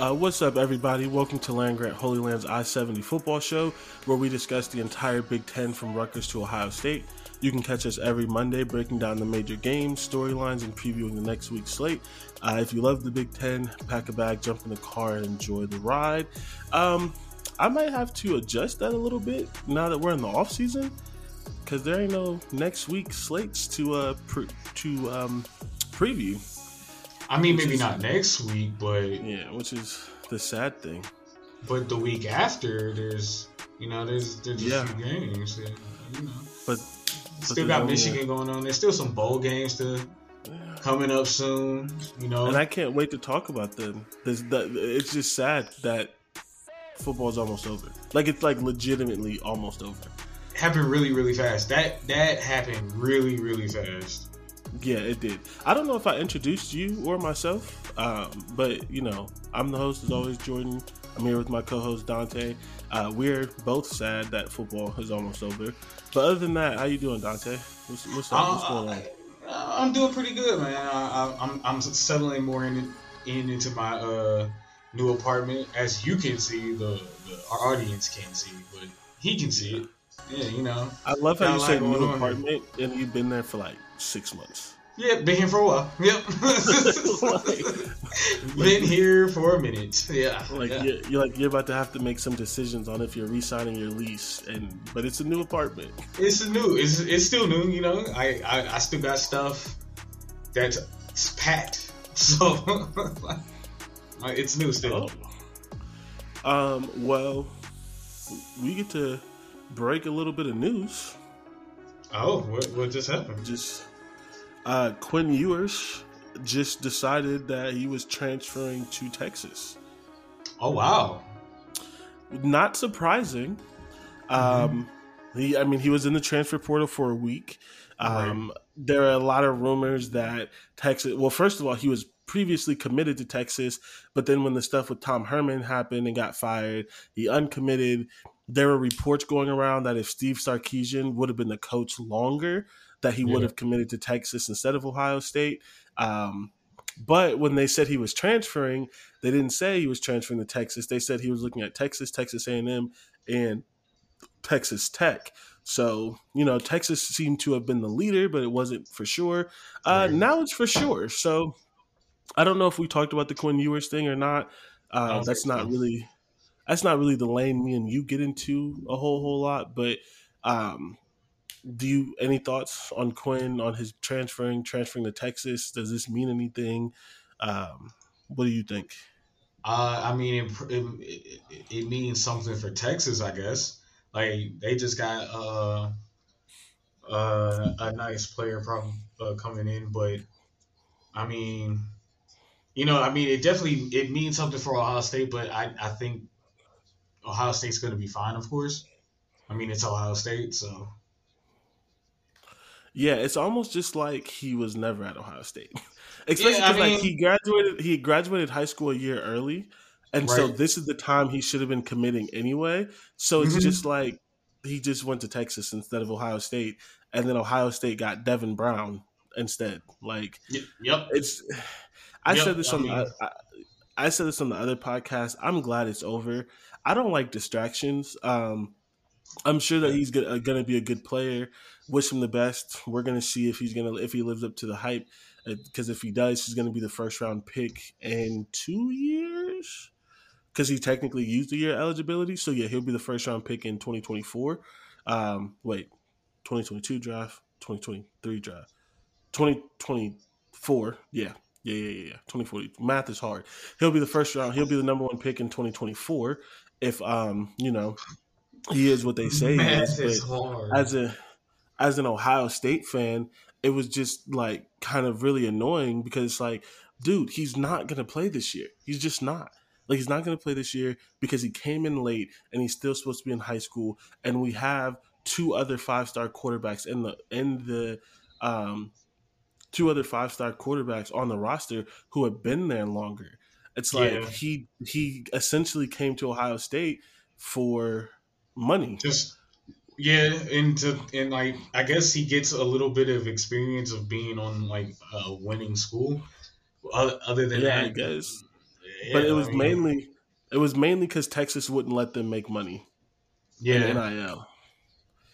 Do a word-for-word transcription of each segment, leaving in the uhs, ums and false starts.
Uh, what's up, everybody? Welcome to Land Grant Holy Land's I seventy Football Show, where we discuss the entire Big Ten from Rutgers to Ohio State. You can catch us every Monday breaking down the major games, storylines, and previewing the next week's slate. Uh, if you love the Big Ten, pack a bag, jump in the car, and enjoy the ride. Um, I might have to adjust that a little bit now that we're in the offseason, because there ain't no next week's slates to uh, pre- to um, preview. I mean, which maybe is, not next week, but... Yeah, which is the sad thing. But the week after, there's, you know, there's there's yeah. a few games. That, you know. But... Still but got Michigan going on. There's still some bowl games to yeah. coming up soon, you know. And I can't wait to talk about them. This, that, it's just sad that football's almost over. Like, it's, like, legitimately almost over. It happened really, really fast. That, that happened really, really fast. Yeah, it did. I don't know if I introduced you or myself, um, but, you know, I'm the host, as always, Jordan. I'm here with my co-host, Dante. Uh, we're both sad that football is almost over. But other than that, how you doing, Dante? What's, what's, up? what's going on? I, I'm doing pretty good, man. I, I, I'm, I'm settling more in, in into my uh, new apartment. As you can see, the, the our audience can't see, but he can see it. Yeah, you know. I love how you say new apartment, and you've been there for like six months. Yeah, been here for a while. Yep. like, been like, here for a minute. Yeah. Like yeah. You're, you're like you're about to have to make some decisions on if you're re-signing your lease, and but it's a new apartment. It's a new. It's it's still new. You know, I I, I still got stuff that's packed. So it's new still. Oh. Um. Well, we get to break a little bit of news. Oh, what, what just happened? Just uh, Quinn Ewers just decided that he was transferring to Texas. Oh wow! Not surprising. Mm-hmm. Um, he, I mean, he was in the transfer portal for a week. Um, right. There are a lot of rumors that Texas. Well, first of all, he was previously committed to Texas, but then when the stuff with Tom Herman happened and got fired, he uncommitted. There were reports going around that if Steve Sarkisian would have been the coach longer, that he yeah. would have committed to Texas instead of Ohio State. Um, but when they said he was transferring, they didn't say he was transferring to Texas. They said he was looking at Texas, Texas A and M, and Texas Tech. So, you know, Texas seemed to have been the leader, but it wasn't for sure. Uh, right. Now it's for sure. So I don't know if we talked about the Quinn Ewers thing or not. Uh, that's not really – That's not really the lane me and you get into a whole whole lot, but um, do you any thoughts on Quinn, on his transferring transferring to Texas? Does this mean anything? Um, what do you think? Uh, I mean, it, it, it means something for Texas, I guess. Like they just got uh, uh, a nice player problem uh, coming in, but I mean, you know, I mean, it definitely it means something for Ohio State, but I, I think. Ohio State's going to be fine, of course. I mean, it's Ohio State, so. Yeah, it's almost just like he was never at Ohio State. Especially because yeah, like, he graduated he graduated high school a year early, and right. so this is the time he should have been committing anyway. So it's mm-hmm. just like he just went to Texas instead of Ohio State, and then Ohio State got Devin Brown instead. Like, yep. It's. I yep. said this I on mean, the, I, I said this on the other podcast. I'm glad it's over. I don't like distractions. Um, I'm sure that he's going to be a good player. Wish him the best. We're going to see if he's going to if he lives up to the hype. Because if he does, he's going to be the first round pick in two years. Because he technically used the year eligibility. So yeah, he'll be the first round pick in twenty twenty-four. Um, wait, twenty twenty-two draft, twenty twenty-three draft, twenty twenty-four. Yeah. Yeah, yeah, yeah, yeah. twenty forty. Math is hard. He'll be the first round. He'll be the number one pick in twenty twenty-four if, um, you know, he is what they say. Math is, is hard. As, a, as an Ohio State fan, it was just, like, kind of really annoying because it's like, dude, he's not going to play this year. He's just not. Like, he's not going to play this year because he came in late and he's still supposed to be in high school. And we have two other five-star quarterbacks in the in the – um. two other five-star quarterbacks on the roster who have been there longer. It's like yeah. he he essentially came to Ohio State for money. Just yeah, and to, and like I guess he gets a little bit of experience of being on like a winning school. Other than yeah, that, I guess Yeah, but it was I mean, mainly it was mainly because Texas wouldn't let them make money. Yeah, in N I L.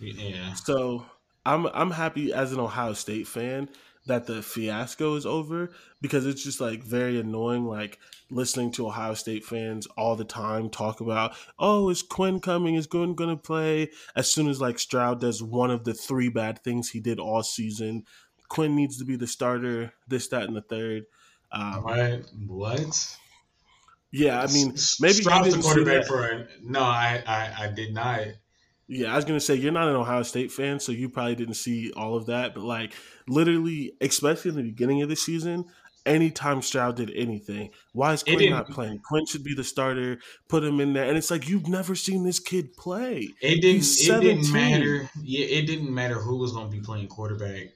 Yeah. So I'm I'm happy as an Ohio State fan that the fiasco is over, because it's just like very annoying, like listening to Ohio State fans all the time talk about, oh, is Quinn coming? Is Quinn going to play? As soon as like Stroud does one of the three bad things he did all season, Quinn needs to be the starter, this, that, and the third. Um, what? What? Yeah, I mean, maybe Stroud's the quarterback for a, no, I, I, I did not. Yeah, I was going to say, you're not an Ohio State fan, so you probably didn't see all of that. But, like, literally, especially in the beginning of the season, anytime Stroud did anything, why is Quinn not playing? Quinn should be the starter. Put him in there. And it's like, you've never seen this kid play. It didn't, it didn't matter. Yeah, it didn't matter who was going to be playing quarterback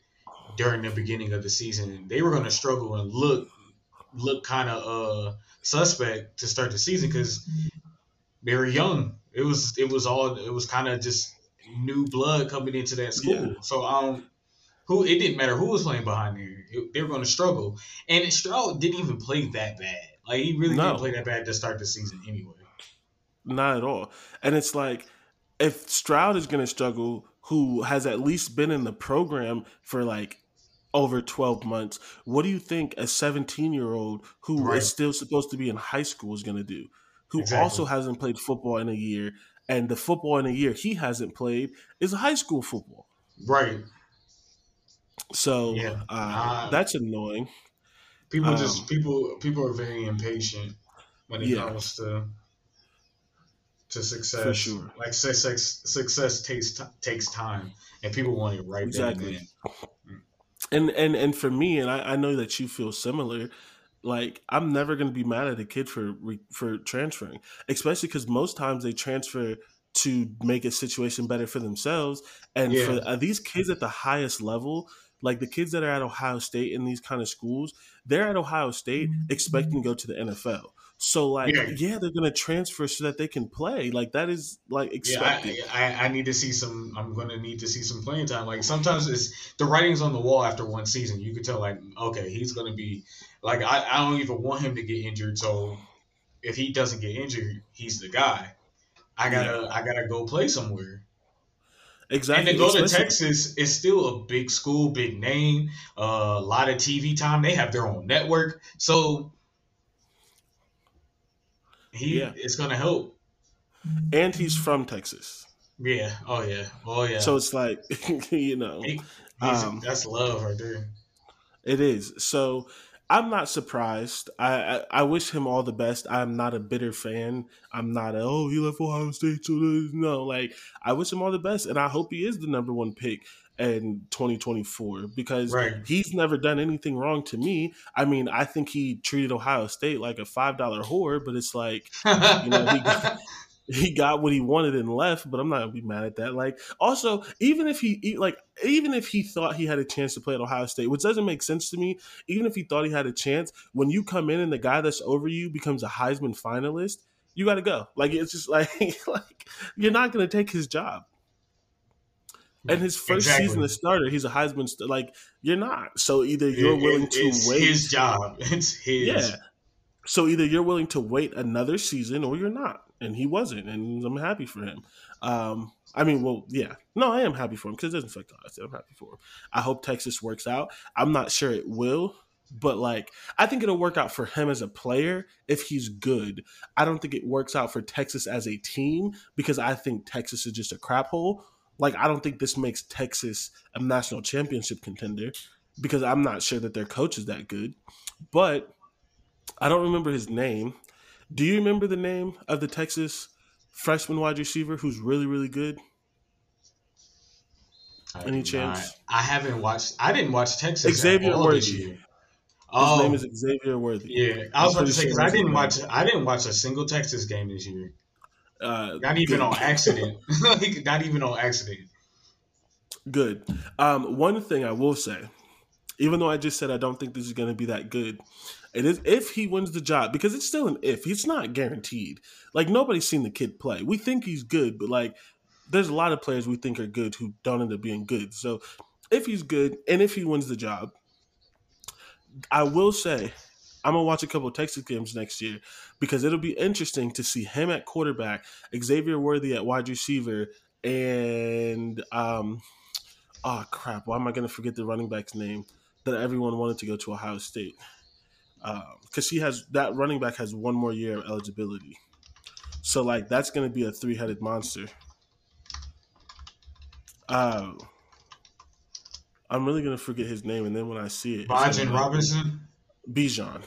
during the beginning of the season. They were going to struggle and look look kind of uh, suspect to start the season because they were young. It was it was all it was kind of just new blood coming into that school. Yeah. So um, who it didn't matter who was playing behind there. It, they were going to struggle, and Stroud didn't even play that bad. Like he really no. didn't play that bad to start the season anyway. Not at all. And it's like if Stroud is going to struggle, who has at least been in the program for like over twelve months, what do you think a seventeen-year-old who right. is still supposed to be in high school is going to do? Who exactly. also hasn't played football in a year, and the football in a year he hasn't played is high school football. Right. So yeah. uh, uh, that's annoying. People um, just people people are very impatient when it yeah. comes to to success. For sure. Like success success takes takes time, and people want it right exactly. then and then. And and and for me, and I, I know that you feel similar. Like, I'm never going to be mad at a kid for for transferring, especially because most times they transfer to make a situation better for themselves. And yeah. for uh, these kids at the highest level, like the kids that are at Ohio State in these kind of schools, they're at Ohio State expecting to go to the N F L. So, like, yeah, yeah they're going to transfer so that they can play. Like, that is, like, expected. Yeah, I, I, I need to see some – I'm going to need to see some playing time. Like, sometimes it's – the writing's on the wall after one season. You could tell, like, okay, he's going to be – like, I, I don't even want him to get injured. So, if he doesn't get injured, he's the guy. I got to yeah. I gotta go play somewhere. Exactly. And to go to Texas is still a big school, big name, a uh, lot of T V time. They have their own network. So – He yeah. it's gonna help, and he's from Texas. Yeah. Oh yeah. Oh yeah. So it's like you know, he, um, that's love right there. It is. So I'm not surprised. I, I I wish him all the best. I'm not a bitter fan. I'm not a oh he left Ohio State. So no, like I wish him all the best, and I hope he is the number one pick in twenty twenty-four because right. he's never done anything wrong to me. I mean, I think he treated Ohio State like a five dollar whore, but it's like, you know, he got, he got what he wanted and left, but I'm not going to be mad at that. Like, also, even if he like, even if he thought he had a chance to play at Ohio State, which doesn't make sense to me, even if he thought he had a chance, when you come in and the guy that's over you becomes a Heisman finalist, you got to go. Like, it's just like, like you're not going to take his job. And his first exactly. season as starter, he's a Heisman. St- like you're not, so either you're it, willing it, to it's wait. His job, it's his. Yeah. So either you're willing to wait another season, or you're not. And he wasn't, and I'm happy for him. Um, I mean, well, yeah, no, I am happy for him because it doesn't affect us. I'm happy for him. I hope Texas works out. I'm not sure it will, but like I think it'll work out for him as a player if he's good. I don't think it works out for Texas as a team because I think Texas is just a crap hole. Like, I don't think this makes Texas a national championship contender because I'm not sure that their coach is that good. But I don't remember his name. Do you remember the name of the Texas freshman wide receiver who's really, really good? I Any chance? Not. I haven't watched – I didn't watch Texas Xavier at all Worthy. This year. His oh, name is Xavier Worthy. Yeah, I was I'm about to say because sure I didn't watch – I didn't watch a single Texas game this year. Uh, not even good. on accident. Not even on accident. Good. Um, one thing I will say, even though I just said I don't think this is going to be that good, it is if he wins the job, because it's still an if. It's not guaranteed. Like, nobody's seen the kid play. We think he's good, but, like, there's a lot of players we think are good who don't end up being good. So if he's good and if he wins the job, I will say I'm going to watch a couple of Texas games next year because it'll be interesting to see him at quarterback, Xavier Worthy at wide receiver, and um, oh, crap, why am I going to forget the running back's name that everyone wanted to go to Ohio State? Because uh, he has that running back has one more year of eligibility. So, like, that's going to be a three-headed monster. Uh, I'm really going to forget his name, and then when I see it. Bijan Robinson? Bijan.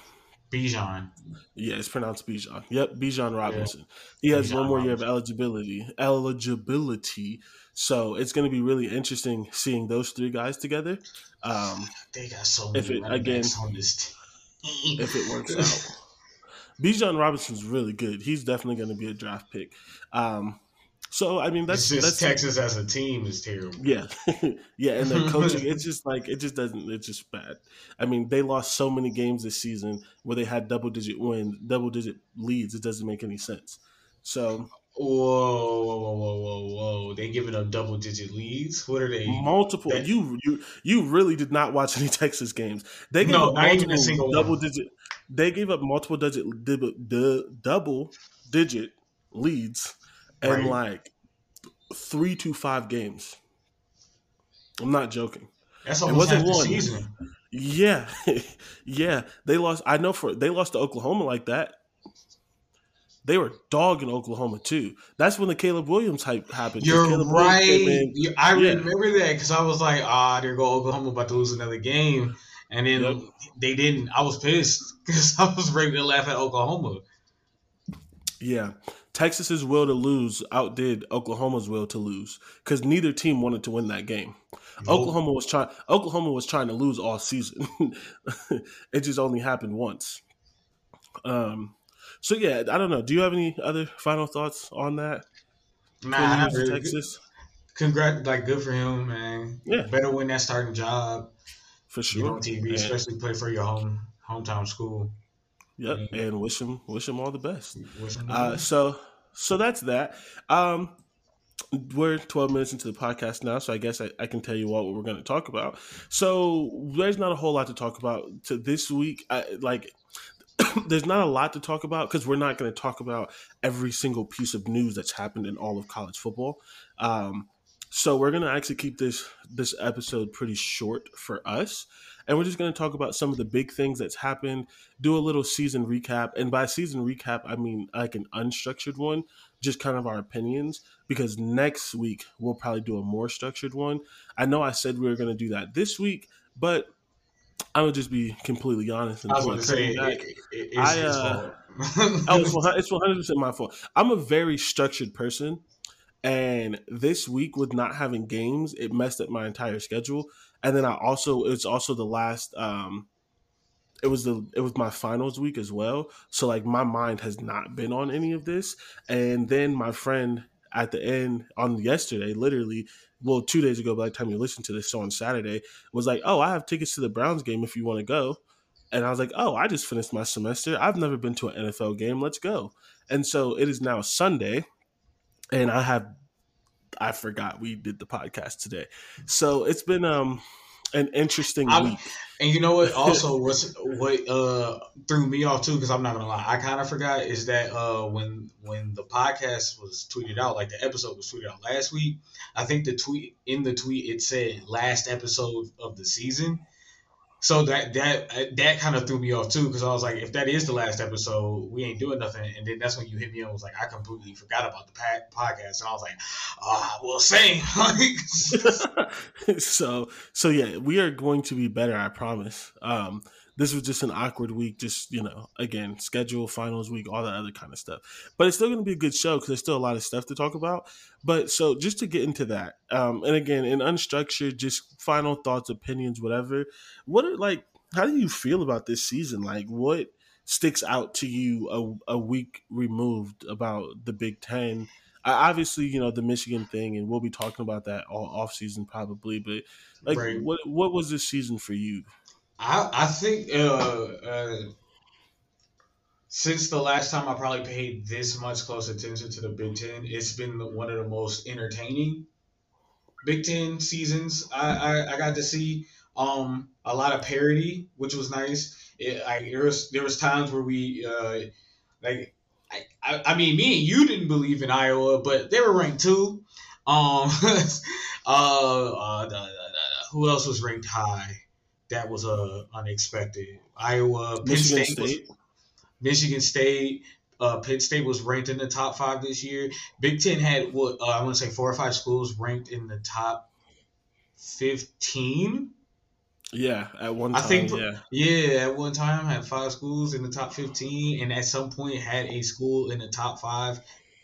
Bijan. Yeah, it's pronounced Bijan. Yep, Bijan Robinson. Yeah. He has Bijan one more Robinson. year of eligibility. Eligibility. So it's going to be really interesting seeing those three guys together. Um, they got so many if it, again, on this team. If it works out. Bijan Robinson's really good. He's definitely going to be a draft pick. Um, so, I mean, that's, just that's Texas as a team is terrible. Yeah. yeah. And their coaching, it's just like, it just doesn't, it's just bad. I mean, they lost so many games this season where they had double digit wins, double digit leads. It doesn't make any sense. So, whoa, whoa, whoa, whoa, whoa, whoa. They giving up double digit leads? What are they? Multiple. That, you, you, you really did not watch any Texas games. They gave no, up not even a single double one. digit. They gave up multiple digit, double digit leads right. in like three to five games. I'm not joking. That's almost half the season. Yeah, yeah. They lost. I know for they lost to Oklahoma like that. They were dogging Oklahoma too. That's when the Caleb Williams hype happened. You're Caleb right. I yeah. remember that because I was like, ah, there go Oklahoma about to lose another game. And then yep. they didn't. I was pissed because I was ready to laugh at Oklahoma. Yeah. Texas's will to lose outdid Oklahoma's will to lose because neither team wanted to win that game. Nope. Oklahoma was trying Oklahoma was trying to lose all season. It just only happened once. Um, so, yeah, I don't know. Do you have any other final thoughts on that? Nah, really Texas. Good. Congrats. Like, good for him, man. Yeah. Better win that starting job. For sure, on T V, and, especially play for your home hometown school. Yep, and, and wish him wish him all the best. Wish him uh, so so that's that. Um, we're twelve minutes into the podcast now, so I guess I, I can tell you all what we're going to talk about. So there's not a whole lot to talk about to this week. I, like. There's not a lot to talk about because we're not going to talk about every single piece of news that's happened in all of college football. Um, So we're going to actually keep this this episode pretty short for us. And we're just going to talk about some of the big things that's happened, do a little season recap. And by season recap, I mean like an unstructured one, just kind of our opinions, because next week we'll probably do a more structured one. I know I said we were going to do that this week, but I would just be completely honest. And I was going to say, it, it, it's, I, uh, it's, it's one hundred percent my fault. I'm a very structured person. And this week with not having games, it messed up my entire schedule. And then I also, it's also the last, um, it was the, it was my finals week as well. So like my mind has not been on any of this. And then my friend at the end on yesterday, literally, well, two days ago, by the time you listen to this, so on Saturday was like, oh, I have tickets to the Browns game if you want to go. And I was like, oh, I just finished my semester. I've never been to an N F L game. Let's go. And so it is now Sunday. And I have, I forgot we did the podcast today. So it's been um, an interesting I'm, week. And you know what? Also, what's, what uh, threw me off too, because I'm not going to lie, I kind of forgot, is that uh, when when the podcast was tweeted out, like the episode was tweeted out last week, I think the tweet in the tweet, it said last episode of the season. So that that that kind of threw me off too, because I was like, if that is the last episode, we ain't doing nothing. And then that's when you hit me and was like, I completely forgot about the podcast. And I was like, ah, oh, well, same. so so yeah, we are going to be better, I promise. Um, this was just an awkward week, just you know, again, schedule, finals week, all that other kind of stuff. But it's still going to be a good show because there's still a lot of stuff to talk about. But so just to get into that, um, and again, in unstructured, just final thoughts, opinions, whatever. What are like? How do you feel about this season? Like, what sticks out to you a, a week removed about the Big Ten? I, obviously, you know the Michigan thing, and we'll be talking about that all off season probably. But like, right. what what was this season for you? I I think uh, uh, since the last time I probably paid this much close attention to the Big Ten, it's been the, one of the most entertaining Big Ten seasons I, I, I got to see. Um, a lot of parity, which was nice. It, like there was there was times where we uh, like I, I mean me and you didn't believe in Iowa, but they were ranked two. Um, uh, uh, da, da, da, da. Who else was ranked high? That was uh, unexpected. Iowa, Penn Michigan State, State. Was, Michigan State. Uh, Penn State was ranked in the top five this year. Big Ten had what uh, I want to say four or five schools ranked in the top fifteen. Yeah, at one time. I think, yeah. yeah, at one time had five schools in the top fifteen, and at some point had a school in the top five,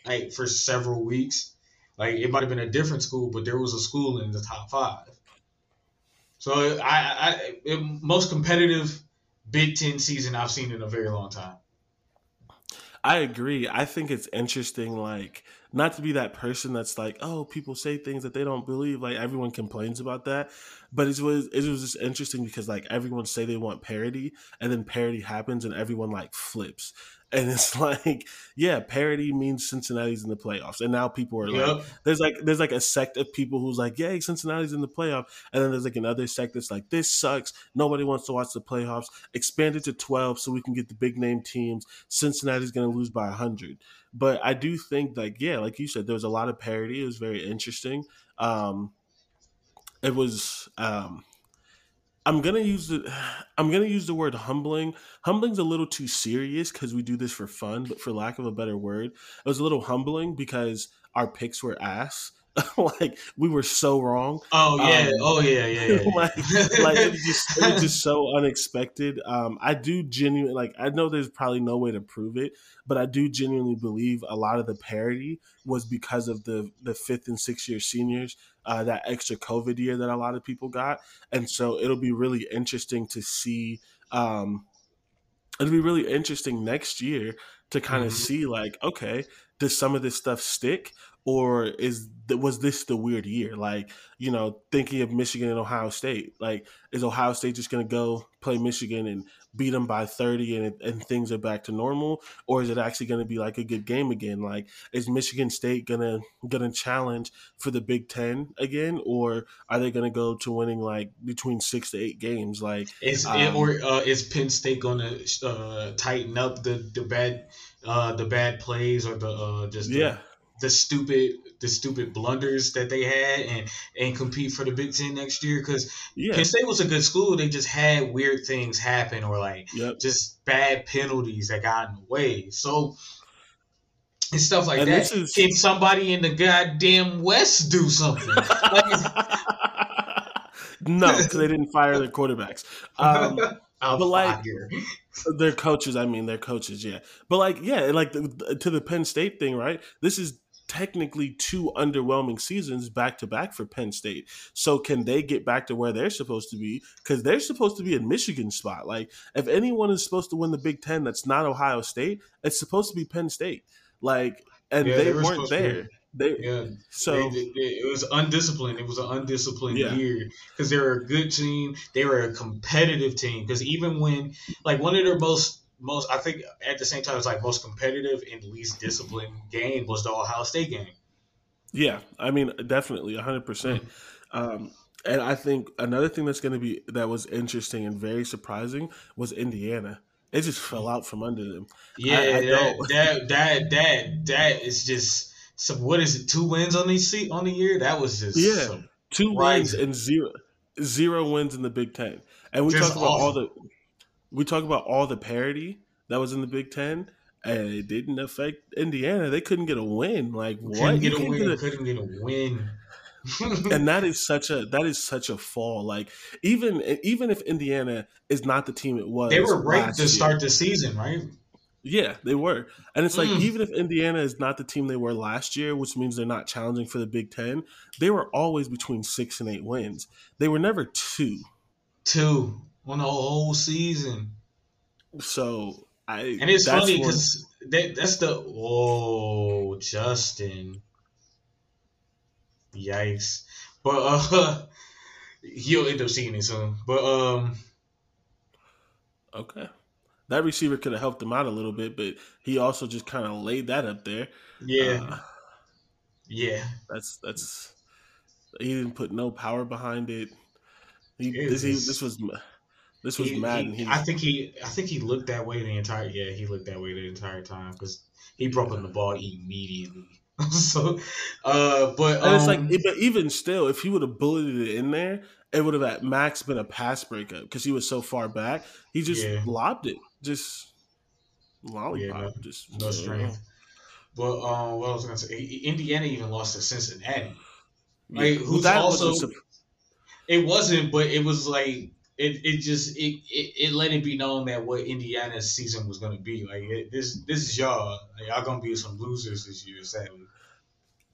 like for several weeks. Like it might have been a different school, but there was a school in the top five. So I, I it, most competitive Big Ten season I've seen in a very long time. I agree. I think it's interesting, like, not to be that person that's like, oh, people say things that they don't believe. Like, everyone complains about that. But it was, it was just interesting because, like, everyone say they want parity, and then parity happens, and everyone, like, flips. And it's like, yeah, parity means Cincinnati's in the playoffs. And now people are yep. like, there's like, there's like a sect of people who's like, yay, Cincinnati's in the playoff. And then there's like another sect that's like, this sucks. Nobody wants to watch the playoffs. Expand it to twelve so we can get the big name teams. Cincinnati's going to lose by one hundred. But I do think like, yeah, like you said, there was a lot of parity. It was very interesting. Um, it was, um, I'm gonna use the, I'm gonna use the word humbling. Humbling's a little too serious because we do this for fun, but for lack of a better word, it was a little humbling because our picks were ass. Like we were so wrong. Oh yeah, um, oh yeah, yeah, yeah. yeah. like, like it was just, it was just so unexpected. Um, I do genuinely like. I know there's probably no way to prove it, but I do genuinely believe a lot of the parity was because of the the fifth and sixth year seniors. Uh, that extra COVID year that a lot of people got. And so it'll be really interesting to see um, – it'll be really interesting next year to kind of mm-hmm. see like, okay, does some of this stuff stick or is was this the weird year? Like, you know, thinking of Michigan and Ohio State, like is Ohio State just going to go play Michigan and beat them by thirty and and things are back to normal? Or is it actually going to be like a good game again? Like, is Michigan State going to going to challenge for the Big Ten again? Or are they going to go to winning like between six to eight games? Like, is, um, or uh, is Penn State going to uh, tighten up the, the bad uh, the bad plays or the uh, just the, yeah. the stupid the stupid blunders that they had and, and compete for the Big Ten next year? Because yeah. Penn State was a good school. They just had weird things happen or like yep. just bad penalties that got in the way. So it's stuff like and that. Is... Can somebody in the goddamn West do something? Like... No, because they didn't fire their quarterbacks. Um, but like their coaches, I mean their coaches, yeah. But like, yeah, like the, to the Penn State thing, right? This is technically two underwhelming seasons back to back for Penn State. So can they get back to where they're supposed to be? Because they're supposed to be in Michigan's spot. Like if anyone is supposed to win the Big Ten that's not Ohio State, it's supposed to be Penn State. Like and yeah, they, they were weren't there. They, yeah. So they, they, they, it was undisciplined. It was an undisciplined yeah. year because they were a good team. They were a competitive team because even when like one of their most most I think at the same time it's like most competitive and least disciplined game was the Ohio State game. Yeah, I mean definitely one hundred percent. Um, and I think another thing that's going to be that was interesting and very surprising was Indiana. It just fell out from under them. Yeah, I, I that, that that that that is just. So what is it? Two wins on the seat on the year? That was just yeah, some two rising. wins and zero, zero wins in the Big Ten. And we just talk about awful. all the we talk about all the parity that was in the Big Ten, and it didn't affect Indiana. They couldn't get a win. Like what? Couldn't get a win. Get a, couldn't get a win. And that is such a that is such a fall. Like even even if Indiana is not the team it was, they were ranked to start the season, right? Yeah, they were. And it's like, mm. even if Indiana is not the team they were last year, which means they're not challenging for the Big Ten, they were always between six and eight wins. They were never two. Two on the whole season. So, I. And it's funny because that, that's the. Whoa, Justin. Yikes. But, uh, you'll end up seeing it soon. But, um. Okay. That receiver could have helped him out a little bit, but he also just kind of laid that up there. Yeah, uh, yeah. That's that's. He didn't put no power behind it. He, this, he, this was This was he, Madden. He, he, I think he, I think he looked that way the entire. Yeah, he looked that way the entire time because he broke him the ball immediately. so, uh, but um, it's like, but even still, if he would have bulleted it in there, it would have at max been a pass breakup because he was so far back. He just yeah. lobbed it, just lollipop, yeah, no, just no strength. But um, what I was gonna say, Indiana even lost to Cincinnati. Like, yeah. who's that also? Wasn't a... It wasn't, but it was like. It it just it, it, it let it be known that what Indiana's season was gonna be like. It, this this is y'all. Like, y'all gonna be some losers this year, sadly.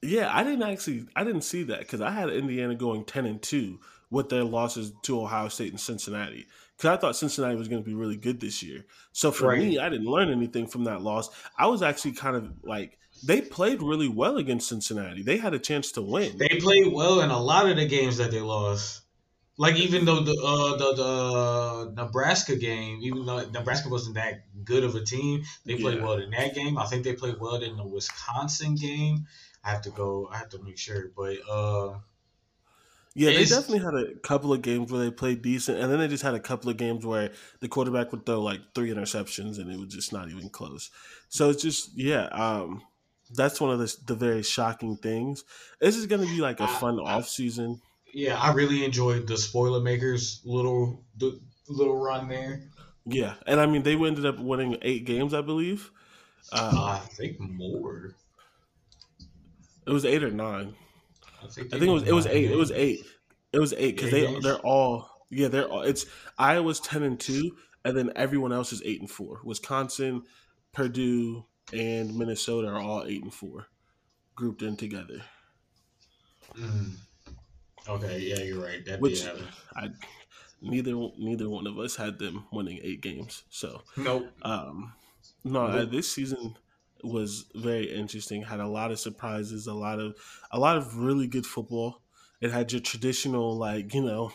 Yeah, I didn't actually I didn't see that because I had Indiana going ten and two with their losses to Ohio State and Cincinnati because I thought Cincinnati was gonna be really good this year. So for right. me, I didn't learn anything from that loss. I was actually kind of like. They played really well against Cincinnati. They had a chance to win. They played well in a lot of the games that they lost. Like, even though the uh, the, the Nebraska game, even though Nebraska wasn't that good of a team, they played yeah. well in that game. I think they played well in the Wisconsin game. I have to go. I have to make sure. But uh, yeah, they definitely had a couple of games where they played decent, and then they just had a couple of games where the quarterback would throw, like, three interceptions, and it was just not even close. So it's just, yeah, um, that's one of the, the very shocking things. This is going to be, like, a fun offseason. Yeah, I really enjoyed the Spoilermakers little the, little run there. Yeah, and I mean, they ended up winning eight games, I believe. Uh, I think more. It was eight or nine. I think, I think it was. It was eight. Games. It was eight. It was eight because they they're all yeah they're all, it's Iowa's ten and two, and then everyone else is eight and four. Wisconsin, Purdue, and Minnesota are all eight and four, grouped in together. Mm. Okay, yeah, you're right. That Which did happen. I neither neither one of us had them winning eight games. So nope. Um, no, nope. I, this season was very interesting. Had a lot of surprises, a lot of a lot of really good football. It had your traditional, like, you know,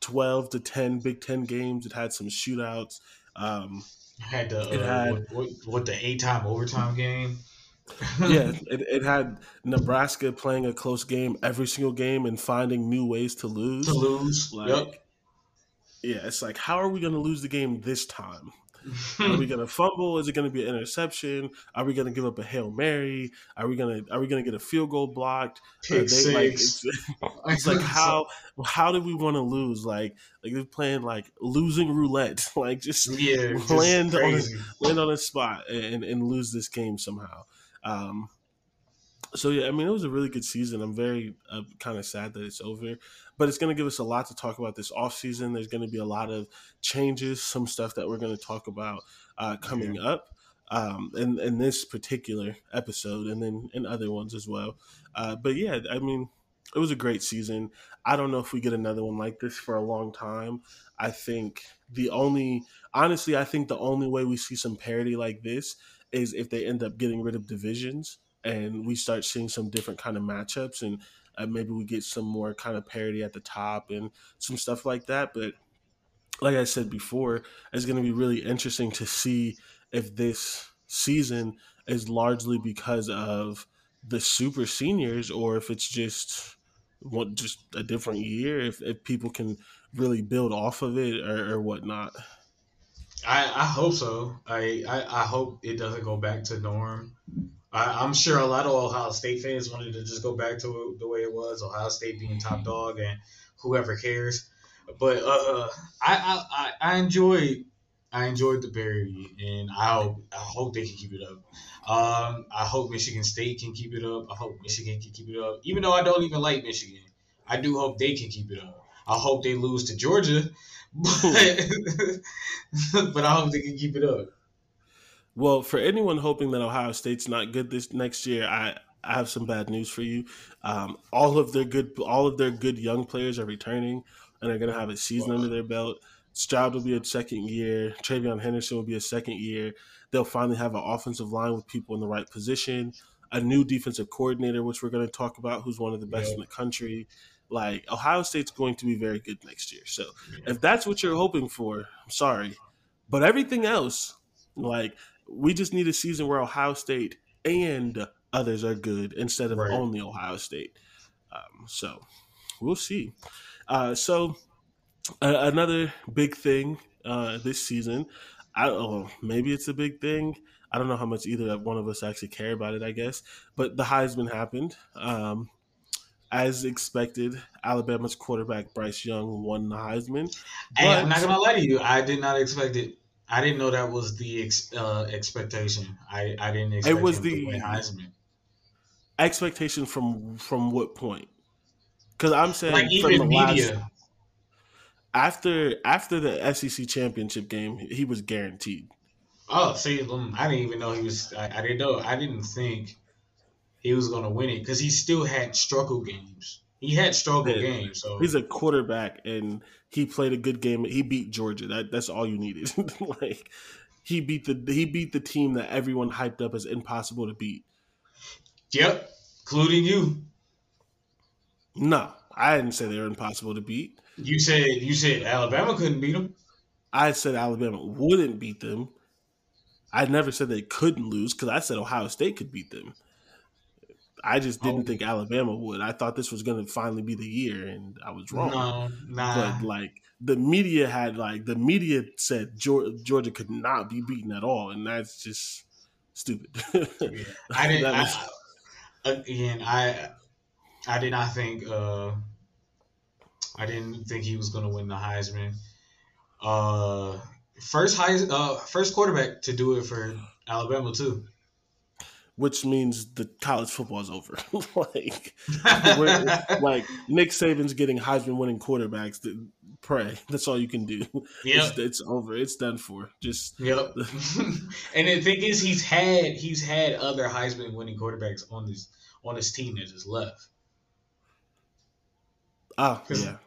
twelve to ten Big Ten games. It had some shootouts. Um, had the it uh, had what, what, what the eight time overtime game. yeah, it, it had Nebraska playing a close game every single game and finding new ways to lose. To lose, like, yep. Yeah, it's like, how are we going to lose the game this time? Are we going to fumble? Is it going to be an interception? Are we going to give up a Hail Mary? Are we going to Are we going to get a field goal blocked? They, like, it's, it's like how how do we want to lose? Like like they're playing like losing roulette. Like just yeah, land just on a, land on a spot and and lose this game somehow. Um, so, yeah, I mean, it was a really good season. I'm very uh, kind of sad that it's over. But it's going to give us a lot to talk about this offseason. There's going to be a lot of changes, some stuff that we're going to talk about uh, coming yeah. up um, in, in this particular episode and then in other ones as well. Uh, but, yeah, I mean, it was a great season. I don't know if we get another one like this for a long time. I think the only – honestly, I think the only way we see some parity like this is if they end up getting rid of divisions and we start seeing some different kind of matchups and uh, maybe we get some more kind of parity at the top and some stuff like that. But like I said before, it's going to be really interesting to see if this season is largely because of the super seniors or if it's just what, just a different year, if, if people can really build off of it or, or whatnot. I, I hope so. I, I, I hope it doesn't go back to norm. I, I'm sure a lot of Ohio State fans wanted to just go back to the way it was, Ohio State being top dog and whoever cares. But uh, I, I, I enjoyed I enjoyed the parity, and I hope I hope they can keep it up. Um, I hope Michigan State can keep it up. I hope Michigan can keep it up. Even though I don't even like Michigan, I do hope they can keep it up. I hope they lose to Georgia. But, but I hope they can keep it up. Well, for anyone hoping that Ohio State's not good this next year, I, I have some bad news for you. Um, all of their good, all of their good young players are returning and are going to have a season wow. under their belt. Stroud will be a second year. Travion Henderson will be a second year. They'll finally have an offensive line with people in the right position. A new defensive coordinator, which we're going to talk about, who's one of the best yeah. in the country. Like, Ohio State's going to be very good next year. So if that's what you're hoping for, I'm sorry. But everything else, like, we just need a season where Ohio State and others are good instead of right. only Ohio State. Um, so we'll see. Uh, so uh, another big thing uh, this season. I don't know, maybe it's a big thing. I don't know how much either one of us actually care about it, I guess. But the Heisman happened. Um, as expected, Alabama's quarterback, Bryce Young, won the Heisman. But... And I'm not going to lie to you. I did not expect it. I didn't know that was the ex- uh, expectation. I, I didn't expect it was him the to win Heisman. Expectation from from what point? Because I'm saying like even from the media. Last, after, after the S E C championship game, he was guaranteed. Oh, see, I didn't even know he was. I, I didn't know. I didn't think he was going to win it because he still had struggle games. He had struggle yeah. games. So he's a quarterback, and he played a good game. He beat Georgia. That that's all you needed. Like he beat the he beat the team that everyone hyped up as impossible to beat. Yep, including you. No, I didn't say they were impossible to beat. You said you said Alabama couldn't beat them. I said Alabama wouldn't beat them. I never said they couldn't lose because I said Ohio State could beat them. I just didn't oh. think Alabama would. I thought this was going to finally be the year, and I was wrong. No, nah. But like the media had, like the media said Georgia, Georgia could not be beaten at all, and that's just stupid. Yeah. I didn't. was... I, again, I I did not think. Uh, I didn't think he was going to win the Heisman. Uh. First high, uh, first quarterback to do it for Alabama too, which means the college football is over. Like, we're, like Nick Saban's getting Heisman winning quarterbacks. To pray, that's all you can do. Yeah, it's, it's over. It's done for. Just yep. And the thing is, he's had he's had other Heisman winning quarterbacks on this on his team that just left. Ah, yeah.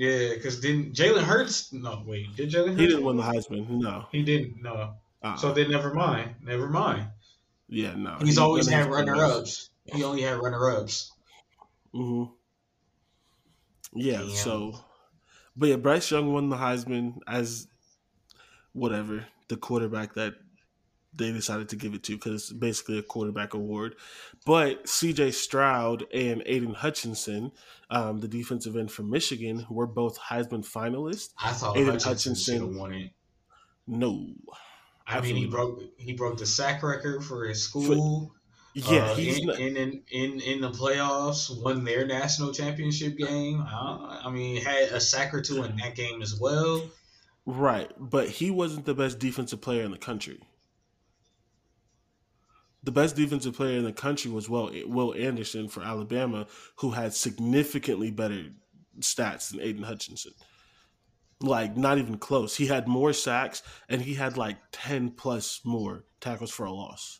Yeah, because didn't Jalen Hurts? No, wait, did Jalen Hurts? He didn't win the Heisman. No, he didn't. No, uh-uh. So then never mind. Never mind. Yeah, no. He's he always had runner-ups. He only had runner-ups. Mm-hmm. Yeah. Damn. So, but yeah, Bryce Young won the Heisman as whatever the quarterback that they decided to give it to because it's basically a quarterback award. But C J. Stroud and Aidan Hutchinson, um, the defensive end from Michigan, were both Heisman finalists. I thought Aidan Hutchinson should have won it. No. I mean, he broke he broke the sack record for his school. For, yeah. Uh, he's in, not... in, in, in, in the playoffs, won their national championship game. Uh, I mean, had a sack or two in that game as well. Right. But he wasn't the best defensive player in the country. The best defensive player in the country was Will, Will Anderson for Alabama, who had significantly better stats than Aidan Hutchinson. Like, not even close. He had more sacks, and he had like ten plus more tackles for a loss.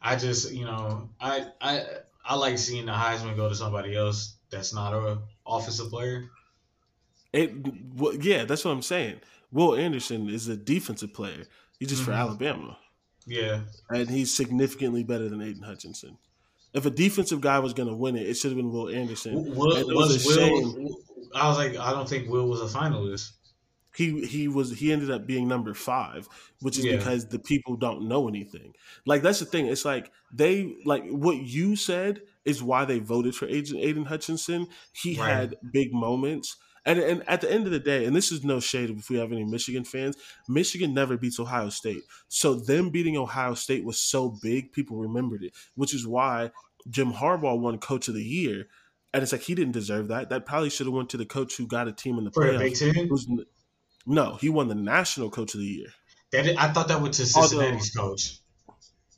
I just, you know, I I, I like seeing the Heisman go to somebody else that's not an offensive player. It, well, yeah, that's what I'm saying. Will Anderson is a defensive player. He's just mm-hmm. for Alabama. Yeah. And he's significantly better than Aidan Hutchinson. If a defensive guy was going to win it, it should have been Will Anderson. Will, it was, was a Will, shame. I was like, I don't think Will was a finalist. He he was he ended up being number five, which is yeah. because the people don't know anything. Like, that's the thing. It's like they like what you said is why they voted for Aidan Hutchinson. He right. had big moments. And and at the end of the day, and this is no shade if we have any Michigan fans, Michigan never beats Ohio State. So them beating Ohio State was so big, people remembered it, which is why Jim Harbaugh won Coach of the Year. And it's like, he didn't deserve that. That probably should have went to the coach who got a team in the For playoffs. No, he won the National Coach of the Year. That is, I thought that went to Cincinnati's Although, coach.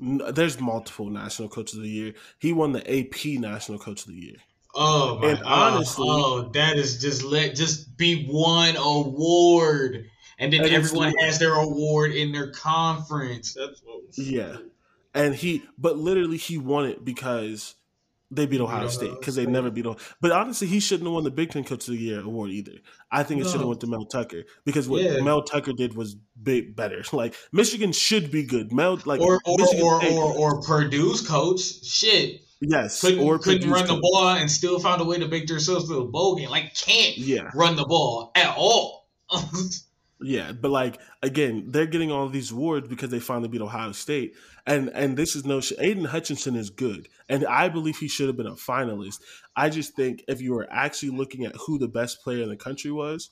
No, there's multiple National Coach of the Year. He won the A P National Coach of the Year. Oh my! And honestly, oh, oh, that is just let just be one award, and then and everyone has their award in their conference. That's what yeah, and he, but literally, he won it because they beat Ohio State because they never beat Ohio. But honestly, he shouldn't have won the Big Ten Coach of the Year award either. I think it no. should have went to Mel Tucker because what yeah. Mel Tucker did was big better. Like Michigan should be good. Mel like or or or, State, or or Purdue's coach shit. Yes, couldn't, or couldn't run the ball and still found a way to make themselves to a bowl game. Like, can't yeah. run the ball at all. Yeah, but like again, they're getting all these awards because they finally beat Ohio State, and and this is no shit. Aidan Hutchinson is good, and I believe he should have been a finalist. I just think if you were actually looking at who the best player in the country was,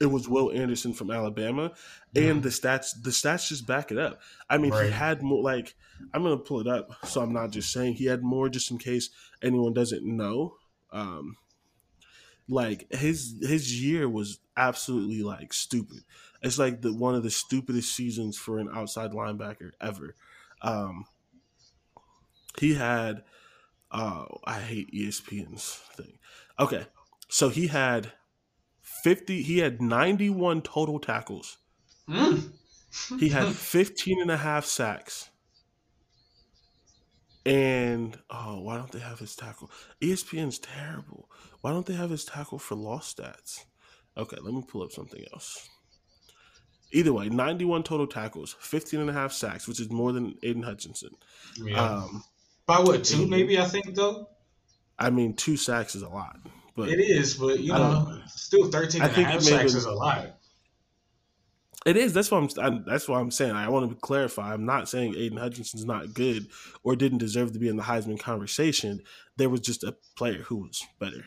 It was Will Anderson from Alabama, mm. and the stats the stats just back it up. I mean, right. he had more. Like, I'm gonna pull it up, so I'm not just saying. He had more, just in case anyone doesn't know. Um, like his his year was absolutely like stupid. It's like the one of the stupidest seasons for an outside linebacker ever. Um, he had, uh, I hate E S P N's thing. Okay, so he had. fifty He had ninety-one total tackles. Mm. He had fifteen and a half sacks. And, oh, why don't they have his tackle? E S P N's terrible. Why don't they have his tackle for loss stats? Okay, let me pull up something else. Either way, ninety-one total tackles, fifteen and a half sacks, which is more than Aidan Hutchinson. Yeah. Um, by what, two maybe, I think, though? I mean, two sacks is a lot. But it is, but you know, know, still thirteen and a half sacks is a lot. It is. That's what I'm. I'm that's what I'm saying. I want to clarify. I'm not saying Aidan Hutchinson's not good or didn't deserve to be in the Heisman conversation. There was just a player who was better.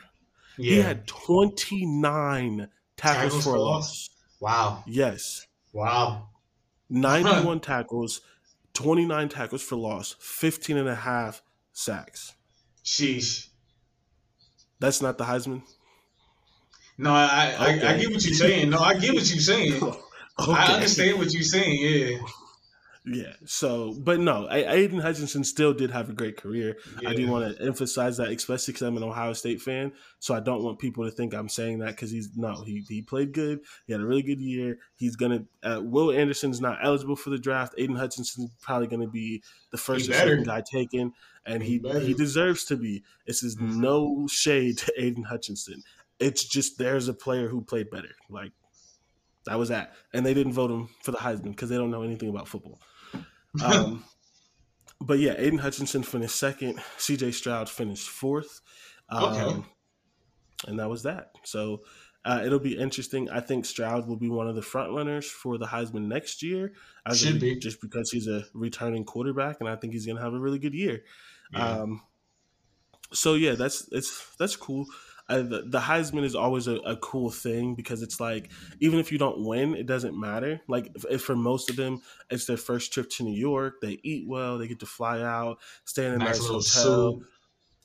Yeah. He had twenty-nine tackles, tackles for a loss. Wow. Yes. Wow. ninety-one huh. tackles, twenty-nine tackles for loss, fifteen and a half sacks. Sheesh. That's not the Heisman? No, I, I, okay. I, I get what you're saying. No, I get what you're saying. Okay. I understand what you're saying, yeah. Yeah, so, but no, Aidan Hutchinson still did have a great career. Yeah. I do want to emphasize that, especially because I'm an Ohio State fan, so I don't want people to think I'm saying that because he's, no, he he played good. He had a really good year. He's going to, uh, Will Anderson's not eligible for the draft. Aidan Hutchinson's probably going to be the first or second guy taken, and he, he, he deserves to be. This is mm-hmm. no shade to Aidan Hutchinson. It's just there's a player who played better. Like, that was that. And they didn't vote him for the Heisman because they don't know anything about football. um, but yeah, Aidan Hutchinson finished second. C J. Stroud finished fourth. Um, okay. And that was that. So uh, it'll be interesting. I think Stroud will be one of the frontrunners for the Heisman next year. I Should be. Just because he's a returning quarterback, and I think he's going to have a really good year. Yeah. Um, so yeah, that's it's that's cool. I, the, the Heisman is always a, a cool thing because it's like, even if you don't win, it doesn't matter. Like, if, if for most of them, it's their first trip to New York. They eat well. They get to fly out, stay in a nice, nice hotel. Suit.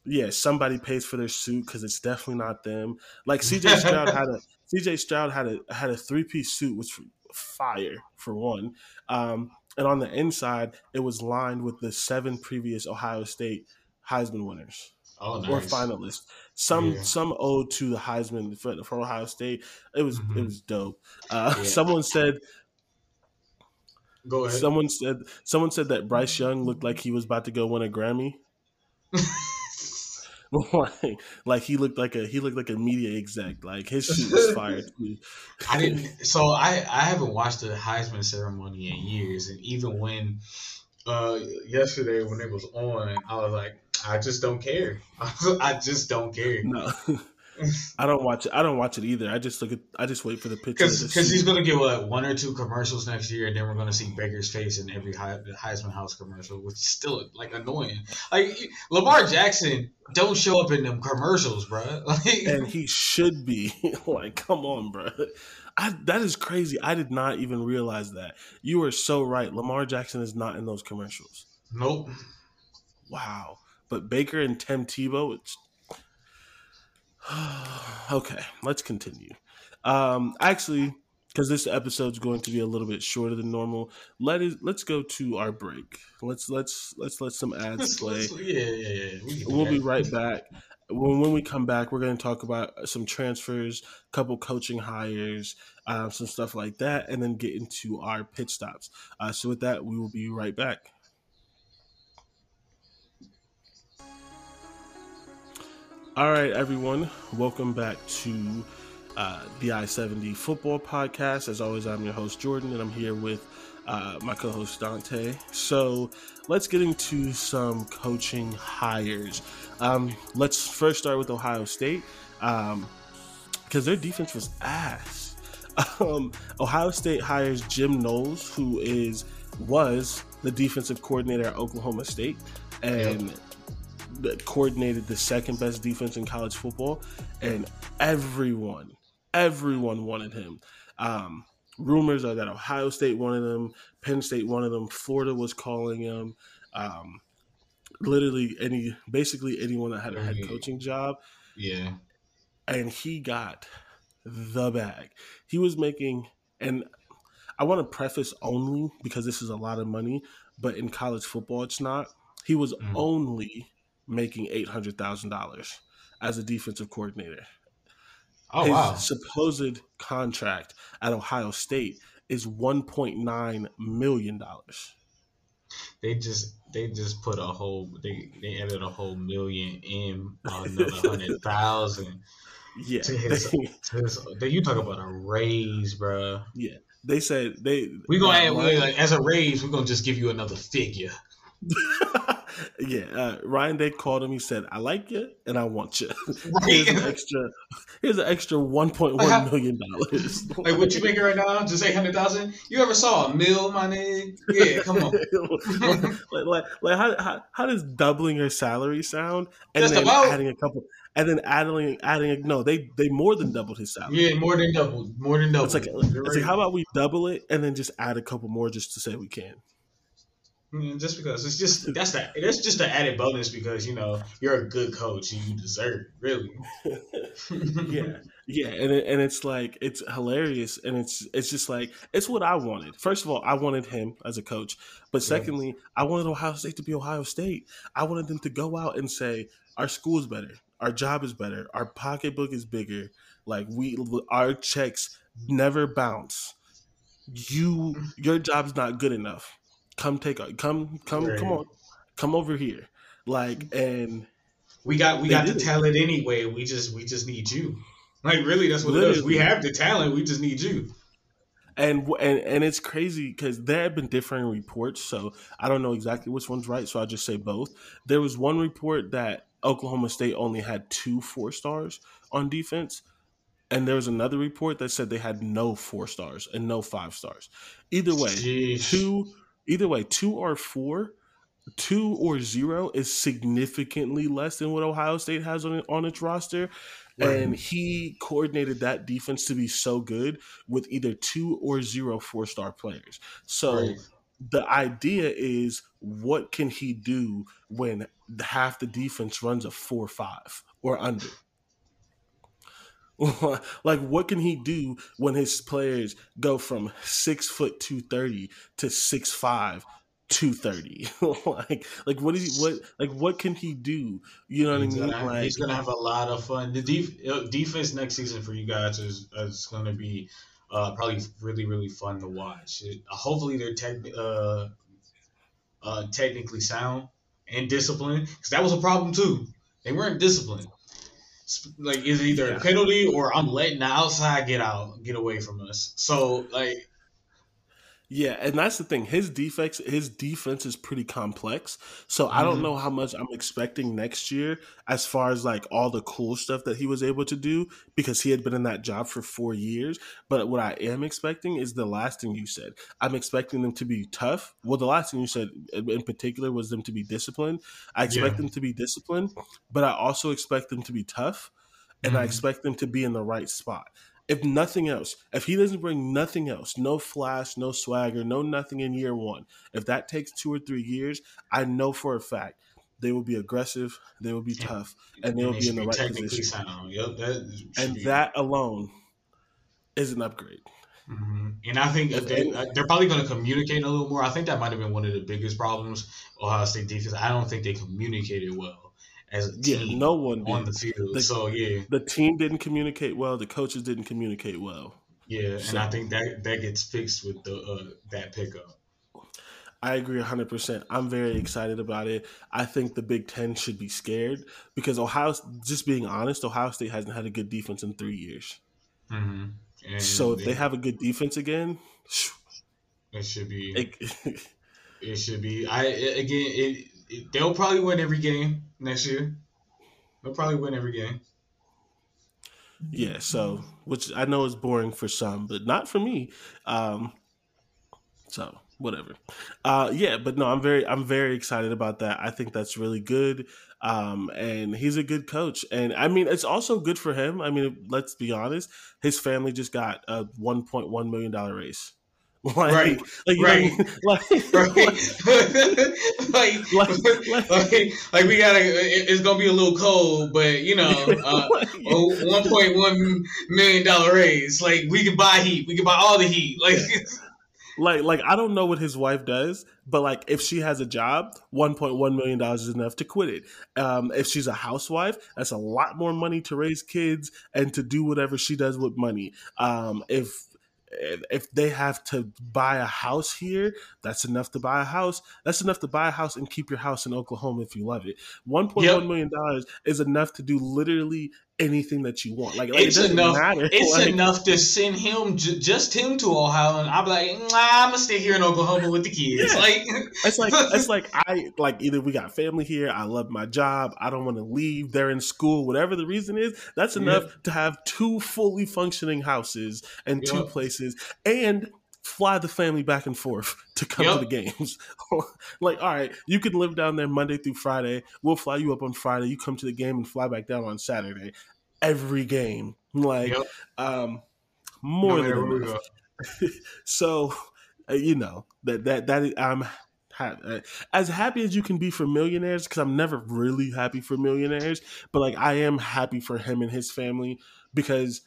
Yeah, somebody pays for their suit because it's definitely not them. Like C J Stroud had a C J Stroud had a had a three piece suit, which was fire for one, um, and on the inside it was lined with the seven previous Ohio State Heisman winners. Oh, nice. Or finalists. Some yeah. some owed to the Heisman for, for Ohio State. It was mm-hmm. it was dope. Uh, yeah. Someone said. Go ahead. Someone said someone said that Bryce Young looked like he was about to go win a Grammy. like, like he looked like a he looked like a media exec. Like his shoot was fire. I didn't. So I I haven't watched the Heisman ceremony in years, and even when. Uh, yesterday when it was on, I was like, I just don't care. I just don't care. No, I don't watch it. I don't watch it either. I just look at. I just wait for the picture. Because he's gonna get what one or two commercials next year, and then we're gonna see Baker's face in every Heisman House commercial, which is still like annoying. Like Lamar Jackson don't show up in them commercials, bro. Like, and he should be. Like, come on, bro. I, that is crazy. I did not even realize that. You are so right. Lamar Jackson is not in those commercials. Nope. Wow. But Baker and Tim Tebow, it's... okay, let's continue. Um, actually, because this episode's going to be a little bit shorter than normal, let it, let's go to our break. Let's let's let's let some ads play. yeah, yeah, yeah. We we'll be right back. When, when we come back, we're going to talk about some transfers, a couple coaching hires, uh, some stuff like that, and then get into our pit stops. Uh, so with that, we will be right back. All right, everyone. Welcome back to uh, the I seventy Football Podcast. As always, I'm your host, Jordan, and I'm here with uh, my co-host, Dante. So let's get into some coaching hires. Um, let's first start with Ohio State because um, their defense was ass. Um, Ohio State hires Jim Knowles, who is was the defensive coordinator at Oklahoma State and yep. coordinated the second best defense in college football. And everyone, Everyone wanted him. Um, rumors are that Ohio State wanted him, Penn State wanted him, Florida was calling him. Um, literally any, basically anyone that had a head coaching job. Yeah. And he got the bag. He was making, and I want to preface only because this is a lot of money, but in college football, it's not. He was mm-hmm. only making eight hundred thousand dollars as a defensive coordinator. Oh, His wow. supposed contract at Ohio State is one point nine million dollars. They just they just put a whole they, they added a whole million in on another hundred thousand. Yeah, to his, they, to his, you talk about a raise, bro. Yeah, they said they we gonna add Ryan, like, as a raise. We're gonna just give you another figure. yeah, uh, Ryan Day called him. He said, "I like you and I want you." Right. here's an extra. Here's an extra one point one million dollars. Like what you making right now? Just eight hundred thousand. You ever saw a mill, my nigga? Yeah, come on. like, like, like how, how how does doubling your salary sound? And Just then about. adding a couple. And then adding, adding, no, they they more than doubled his salary. Yeah, more than doubled, more than doubled. It's like, it's like, how about we double it and then just add a couple more just to say we can. Just because it's just that's that that's just an added bonus because you know you're a good coach and you deserve it, really. yeah, yeah, and it, and it's like it's hilarious and it's it's just like it's what I wanted. First of all, I wanted him as a coach, but secondly, yeah. I wanted Ohio State to be Ohio State. I wanted them to go out and say our school's better. Our job is better. Our pocketbook is bigger. Like we, our checks never bounce. You, your job's not good enough. Come take, come, come, right. come on, come over here. Like, and we got, we got the talent it. anyway. We just, we just need you. Like, really, that's what Literally. it is. We have the talent. We just need you. And and and it's crazy because there have been differing reports. So I don't know exactly which one's right. So I'll just say both. There was one report that Oklahoma State only had two four stars on defense. And there was another report that said they had no four stars and no five stars. Either way, Jeez. two either way, two or four, two or zero is significantly less than what Ohio State has on, on its roster. Right. And he coordinated that defense to be so good with either two or zero four-star players. So right. the idea is what can he do when half the defense runs a four five or under? Like, what can he do when his players go from six foot two thirty to six five two thirty? Like, like what is he, what like what can he do? You know what he's I mean? Gonna, like, he's gonna have a lot of fun. The def, defense next season for you guys is, is gonna be uh, probably really really fun to watch. It, hopefully, they're tech, uh, uh, technically sound and disciplined because that was a problem too. They weren't disciplined. Like, it's either yeah. a penalty or I'm letting the outside get out, get away from us. So, like, yeah, and that's the thing. His defense, his defense is pretty complex. So mm-hmm. I don't know how much I'm expecting next year as far as like all the cool stuff that he was able to do because he had been in that job for four years. But what I am expecting is the last thing you said. I'm expecting them to be tough. Well, the last thing you said in particular was them to be disciplined. I expect yeah. them to be disciplined, but I also expect them to be tough, and mm-hmm. I expect them to be in the right spot. If nothing else, if he doesn't bring nothing else, no flash, no swagger, no nothing in year one, if that takes two or three years, I know for a fact they will be aggressive, they will be yeah. tough, and they will be in the right position. Sound. Yep, that and be. that alone is an upgrade. Mm-hmm. And I think they, they're probably going to communicate a little more. I think that might have been one of the biggest problems Ohio State defense. I don't think they communicated well. As a team yeah, no one on did. the field. The, so yeah, the team didn't communicate well. The coaches didn't communicate well. Yeah, so. and I think that that gets fixed with the uh, that pickup. I agree one hundred percent. I'm very excited about it. I think the Big Ten should be scared because Ohio, just being honest, Ohio State hasn't had a good defense in three years. Mm-hmm. So if they, they have a good defense again, it should be. It, it should be. I again, it, it, they'll probably win every game. Next year, they'll probably win every game. Yeah, so, which I know is boring for some, but not for me. Um, so, whatever. Uh, yeah, but no, I'm very, I'm very excited about that. I think that's really good. Um, and he's a good coach. And I mean, it's also good for him. I mean, let's be honest, his family just got a one point one million dollars raise. Like, right, like, right, like, like, right. like, like, like, like, like, we gotta. It, it's gonna be a little cold, but you know, uh, like, one point one million dollar raise. Like, we can buy heat. We can buy all the heat. Like, like, like, I don't know what his wife does, but like, if she has a job, one point one million dollars is enough to quit it. Um, if she's a housewife, that's a lot more money to raise kids and to do whatever she does with money. Um, if If they have to buy a house here, that's enough to buy a house. That's enough to buy a house and keep your house in Oklahoma if you love it. one point one yep. million dollars is enough to do literally anything that you want. Like, like it's it doesn't enough. Matter. It's like, enough to send him j- just him to Ohio, and I'm like, nah, I'm gonna stay here in Oklahoma with the kids. Yeah. Like, it's like it's like I like either we got family here. I love my job. I don't want to leave. They're in school. Whatever the reason is, that's enough yeah. to have two fully functioning houses and yep. two places and fly the family back and forth to come yep. to the games. Like, all right, you can live down there Monday through Friday. We'll fly you up on Friday. You come to the game and fly back down on Saturday. Every game. Like, yep. um, more no, than enough. So, uh, you know, that, that, that I'm ha- as happy as you can be for millionaires, because I'm never really happy for millionaires, but like, I am happy for him and his family because,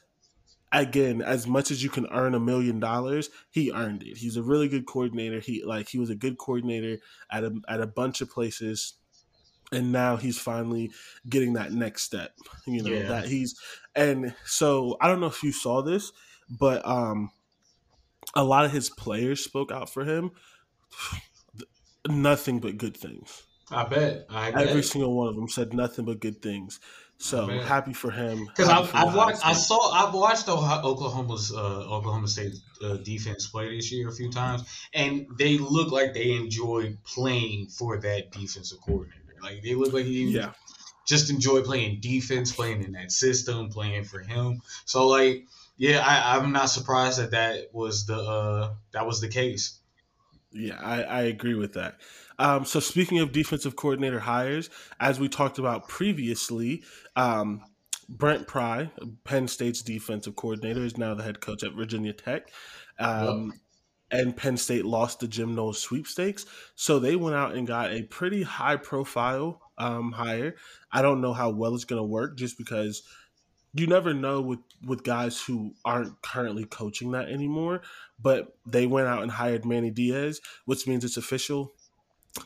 again, as much as you can earn a million dollars, he earned it. He's a really good coordinator. He like he was a good coordinator at a at a bunch of places, and now he's finally getting that next step. You know yeah. that he's and so I don't know if you saw this, but um, a lot of his players spoke out for him. Nothing but good things. I bet. I bet. Every single one of them said nothing but good things. So Man. happy for him. Because I've, I've watched, I saw, I've watched Oklahoma's uh, Oklahoma State uh, defense play this year a few times, and they look like they enjoy playing for that defensive coordinator. Like they look like he yeah. just enjoy playing defense, playing in that system, playing for him. So like, yeah, I, I'm not surprised that that was the uh, that was the case. Yeah, I, I agree with that. Um, so speaking of defensive coordinator hires, as we talked about previously, um, Brent Pry, Penn State's defensive coordinator, is now the head coach at Virginia Tech. Um, and Penn State lost the Jim Knowles sweepstakes. So they went out and got a pretty high-profile um, hire. I don't know how well it's going to work just because you never know with, with guys who aren't currently coaching that anymore. But they went out and hired Manny Diaz, which means it's official.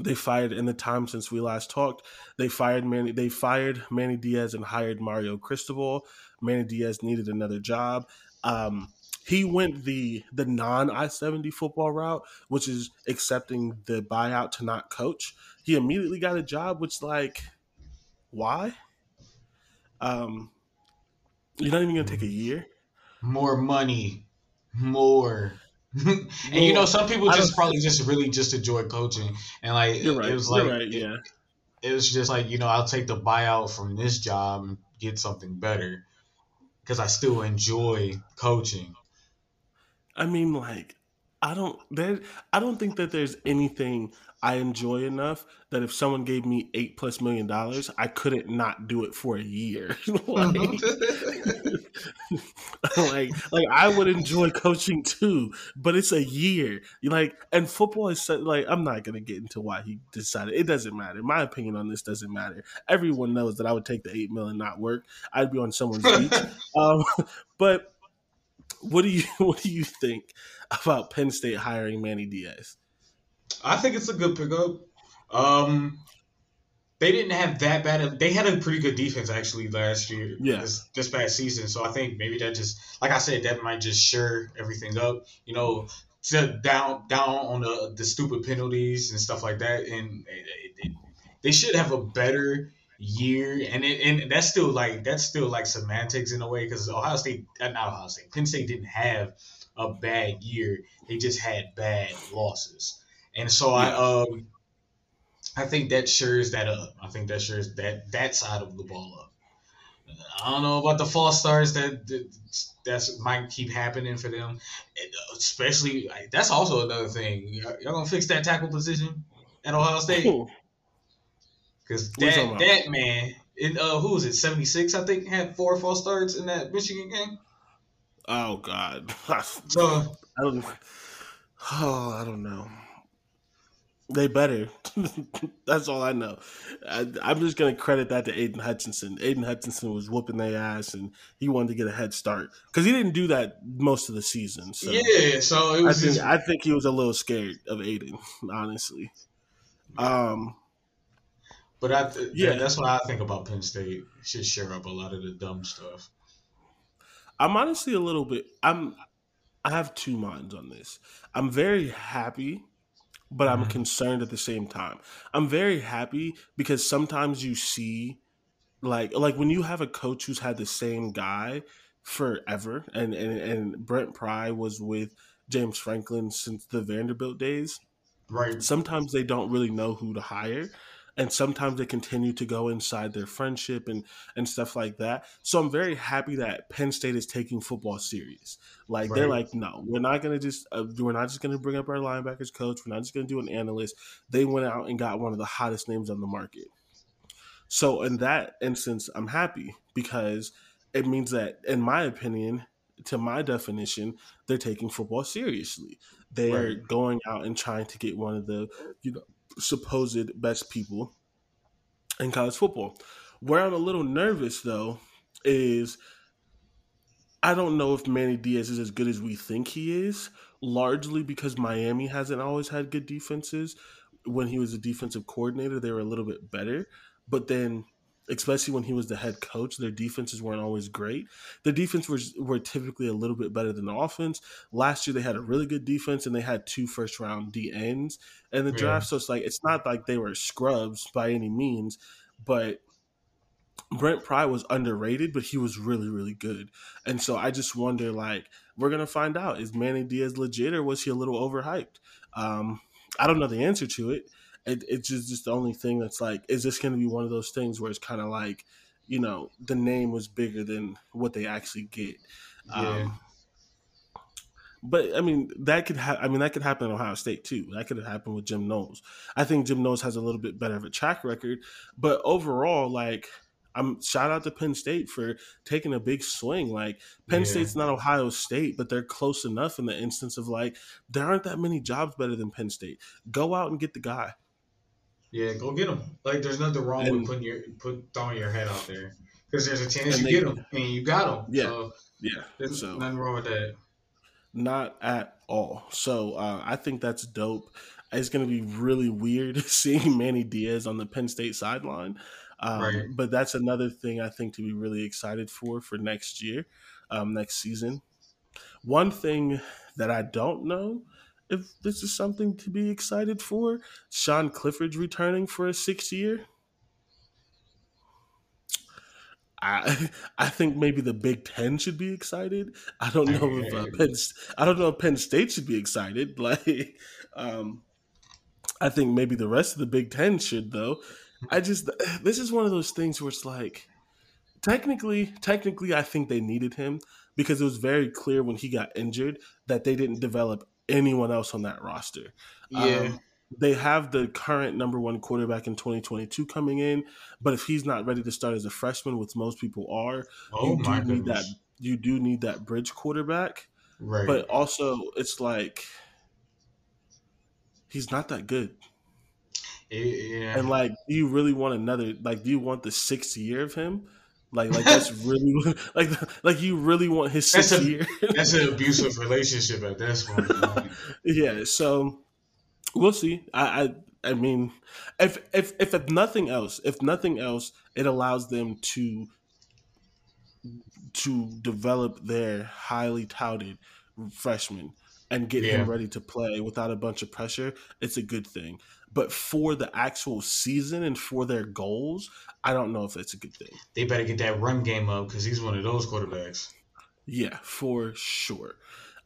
They fired in the time since we last talked. They fired Manny. They fired Manny Diaz and hired Mario Cristobal. Manny Diaz needed another job. Um, he went the the non I seventy football route, which is accepting the buyout to not coach. He immediately got a job, which like, why? Um, you're not even gonna take a year. More money, more. And well, you know, some people just probably just really just enjoy coaching, and like you're right, it was like you're right, yeah, it, it was just like you know I'll take the buyout from this job and get something better because I still enjoy coaching. I mean, like I don't there I don't think that there's anything I enjoy enough that if someone gave me eight plus million dollars, I couldn't not do it for a year. like, like, like I would enjoy coaching too, but it's a year. Like, and football is so, like, I'm not gonna get into why he decided. It doesn't matter. My opinion on this doesn't matter. Everyone knows that I would take the eight mil and not work. I'd be on someone's beach. Um, but what do you what do you think about Penn State hiring Manny Diaz? I think it's a good pickup. Um, they didn't have that bad of, they had a pretty good defense actually last year. Yeah. This, this past season. So I think maybe that just, like I said, that might just shore everything up. You know, to down down on the, the stupid penalties and stuff like that. And they, they, they should have a better year. And it, and that's still like that's still like semantics in a way because Ohio State, not Ohio State, Penn State didn't have a bad year. They just had bad losses. And so I, um, I think that shores that up. I think that shores that that side of the ball up. I don't know about the false starts that, that that's might keep happening for them. And especially, like, that's also another thing. Y'all, y'all gonna fix that tackle position at Ohio State? Because that that man, in, uh, who was it, seventy-six, I think, had four false starts in that Michigan game. Oh, God. So, I don't, oh, I don't know. They better. That's all I know. I, I'm just going to credit that to Aidan Hutchinson. Aidan Hutchinson was whooping their ass, and he wanted to get a head start because he didn't do that most of the season. So yeah, so it was. I think, his... I think he was a little scared of Aidan, honestly. Um, but I th- yeah, that's what I think about Penn State. Should share up a lot of the dumb stuff. I'm honestly a little bit. I'm. I have two minds on this. I'm very happy. But I'm concerned at the same time. I'm very happy because sometimes you see, like, like when you have a coach who's had the same guy forever, and, and, and Brent Pry was with James Franklin since the Vanderbilt days. Right. Sometimes they don't really know who to hire, and sometimes they continue to go inside their friendship and, and stuff like that. So I'm very happy that Penn State is taking football serious. Like, right. They're like, no, we're not going to just uh, – we're not just going to bring up our linebackers coach. We're not just going to do an analyst. They went out and got one of the hottest names on the market. So in that instance, I'm happy because it means that, in my opinion, to my definition, they're taking football seriously. They're right. going out and trying to get one of the – you know. supposed best people in college football. Where I'm a little nervous, though, is I don't know if Manny Diaz is as good as we think he is, largely because Miami hasn't always had good defenses. When he was a defensive coordinator, they were a little bit better. But then, especially when he was the head coach, their defenses weren't always great. Their defense was, were typically a little bit better than the offense. Last year, they had a really good defense, and they had two first-round D Ns in the yeah. draft. So it's like it's not like they were scrubs by any means, but Brent Pry was underrated, but he was really, really good. And so I just wonder, like, we're going to find out, is Manny Diaz legit or was he a little overhyped? Um, I don't know the answer to it. It, it's just, just the only thing that's like, is this going to be one of those things where it's kind of like, you know, the name was bigger than what they actually get. Yeah. Um, but I mean, that could ha- I mean, that could happen in Ohio State too. That could have happened with Jim Knowles. I think Jim Knowles has a little bit better of a track record, but overall, like, I'm shout out to Penn State for taking a big swing. Like, Penn yeah. State's not Ohio State, but they're close enough in the instance of, like, there aren't that many jobs better than Penn State. Go out and get the guy. Yeah, go get them. Like, there's nothing wrong and, with putting your put throwing your head out there because there's a chance you they, get them and you got them. Yeah, so yeah. There's so, nothing wrong with that. Not at all. So uh, I think that's dope. It's going to be really weird seeing Manny Diaz on the Penn State sideline, um, right. but that's another thing I think to be really excited for for next year, um, next season. One thing that I don't know. If this is something to be excited for, Sean Clifford's returning for a sixth year. I I think maybe the Big Ten should be excited. I don't know if uh, Penn, I don't know if Penn State should be excited. Like, um, I think maybe the rest of the Big Ten should though. I just this is one of those things where it's like, technically, technically, I think they needed him because it was very clear when he got injured that they didn't develop anyone else on that roster. Yeah. Um, they have the current number one quarterback in twenty twenty-two coming in, but if he's not ready to start as a freshman, which most people are, oh you do need goodness. that you do need that bridge quarterback. Right. But also it's like he's not that good. Yeah. And like, do you really want another like do you want the sixth year of him? Like, like that's really like, like you really want his sixth that's a, year. That's an abusive relationship at this point. Yeah, so we'll see. I, I, I mean, if if if nothing else, if nothing else, it allows them to to develop their highly touted freshman and get yeah. him ready to play without a bunch of pressure. It's a good thing. But for the actual season and for their goals, I don't know if that's a good thing. They better get that run game up because he's one of those quarterbacks. Yeah, for sure.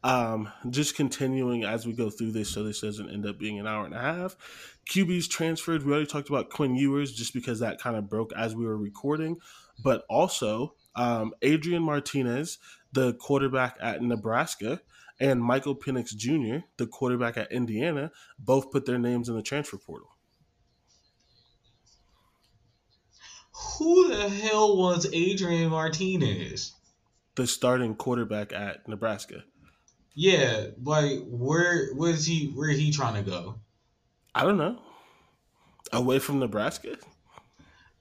Um, just continuing as we go through this, so this doesn't end up being an hour and a half. Q Bs transferred. We already talked about Quinn Ewers, just because that kind of broke as we were recording. But also, um, Adrian Martinez, the quarterback at Nebraska, and Michael Penix Junior, the quarterback at Indiana, both put their names in the transfer portal. Who the hell was Adrian Martinez? The starting quarterback at Nebraska. Yeah, like where was he? Where he trying to go? I don't know. Away from Nebraska.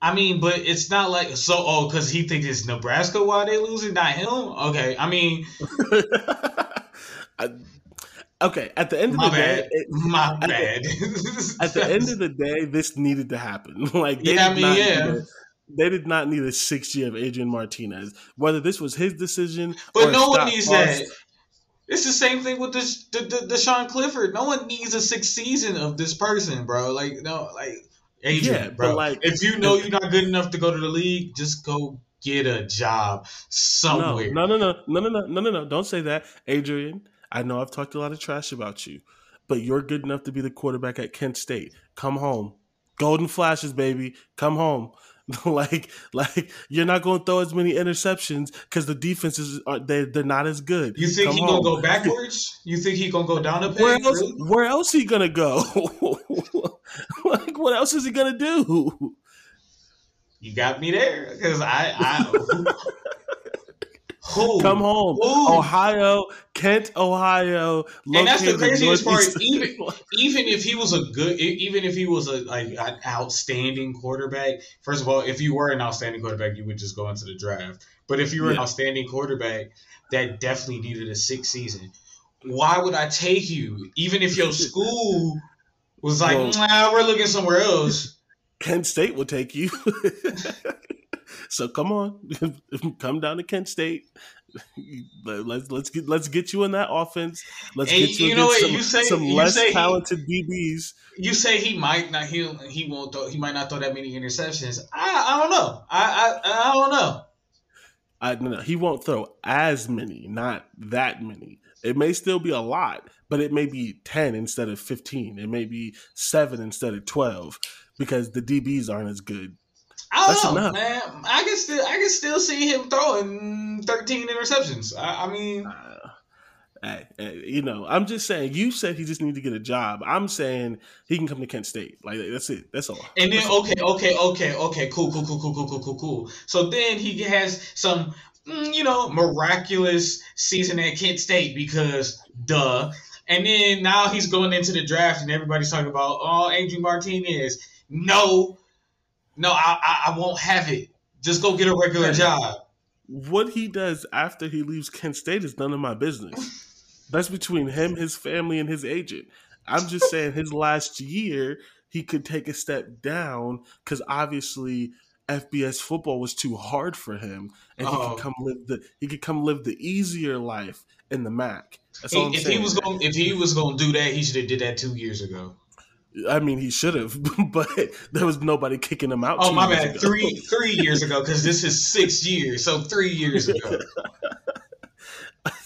I mean, but it's not like so. Oh, because he thinks it's Nebraska while they losing, not him. Okay, I mean. I, okay, at the end of my the bad. day, it, my at bad. The, at the end of the day, this needed to happen. Like they yeah, did I mean, not yeah. Need a, they did not need a sixth year of Adrian Martinez. Whether this was his decision, but or no one needs loss, that. It's the same thing with this, the, the, the Sean Clifford. No one needs a sixth season of this person, bro. Like no, like Adrian, yeah, bro. Like, if you know you're not good enough to go to the league, just go get a job somewhere. No, no, no, no, no, no, no, no, no. Don't say that, Adrian. I know I've talked a lot of trash about you, but you're good enough to be the quarterback at Kent State. Come home. Golden flashes, baby. Come home. like, like you're not going to throw as many interceptions because the defenses, are, they, they're not as good. You think he's going to go backwards? You think he's going to go down a peg? Where else, really? Where else he going to go? Like, what else is he going to do? You got me there because I... I Who? Come home, Who? Ohio, Kent, Ohio. And that's the craziest part. Even, even if he was a good, even if he was a like an outstanding quarterback. First of all, if you were an outstanding quarterback, you would just go into the draft. But if you were yeah. an outstanding quarterback, that definitely needed a sixth season. Why would I take you? Even if your school was like, well, nah, we're looking somewhere else. Kent State will take you. So come on, come down to Kent State. Let's let's get let's get you in that offense. Let's and get you, you know some, you say, some you less say talented he, D Bs. You say he might not he he won't throw, he might not throw that many interceptions. I I don't know. I I, I don't know. I no, no, he won't throw as many, not that many. It may still be a lot, but it may be ten instead of fifteen. It may be seven instead of twelve because the D Bs aren't as good. I don't That's know, enough. man. I can still, I can still see him throwing thirteen interceptions. I, I mean, uh, hey, hey, you know, I'm just saying. You said he just needed to get a job. I'm saying he can come to Kent State. Like that's it. That's all. And then okay, okay, okay, okay, cool, cool, cool, cool, cool, cool, cool, cool. So then he has some, you know, miraculous season at Kent State because duh. And then now he's going into the draft, and everybody's talking about oh, Adrian Martinez. No. No, I, I won't have it. Just go get a regular job. What he does after he leaves Kent State is none of my business. That's between him, his family, and his agent. I'm just saying his last year, he could take a step down because obviously F B S football was too hard for him. And he uh-oh. could come live the he could come live the easier life in the M A C. That's all he, I'm if saying. He was gonna, if he was going to do that, he should have did that two years ago. I mean, he should have, but there was nobody kicking him out. Oh, my bad. Ago. Three three years ago, because this is six years. So three years ago.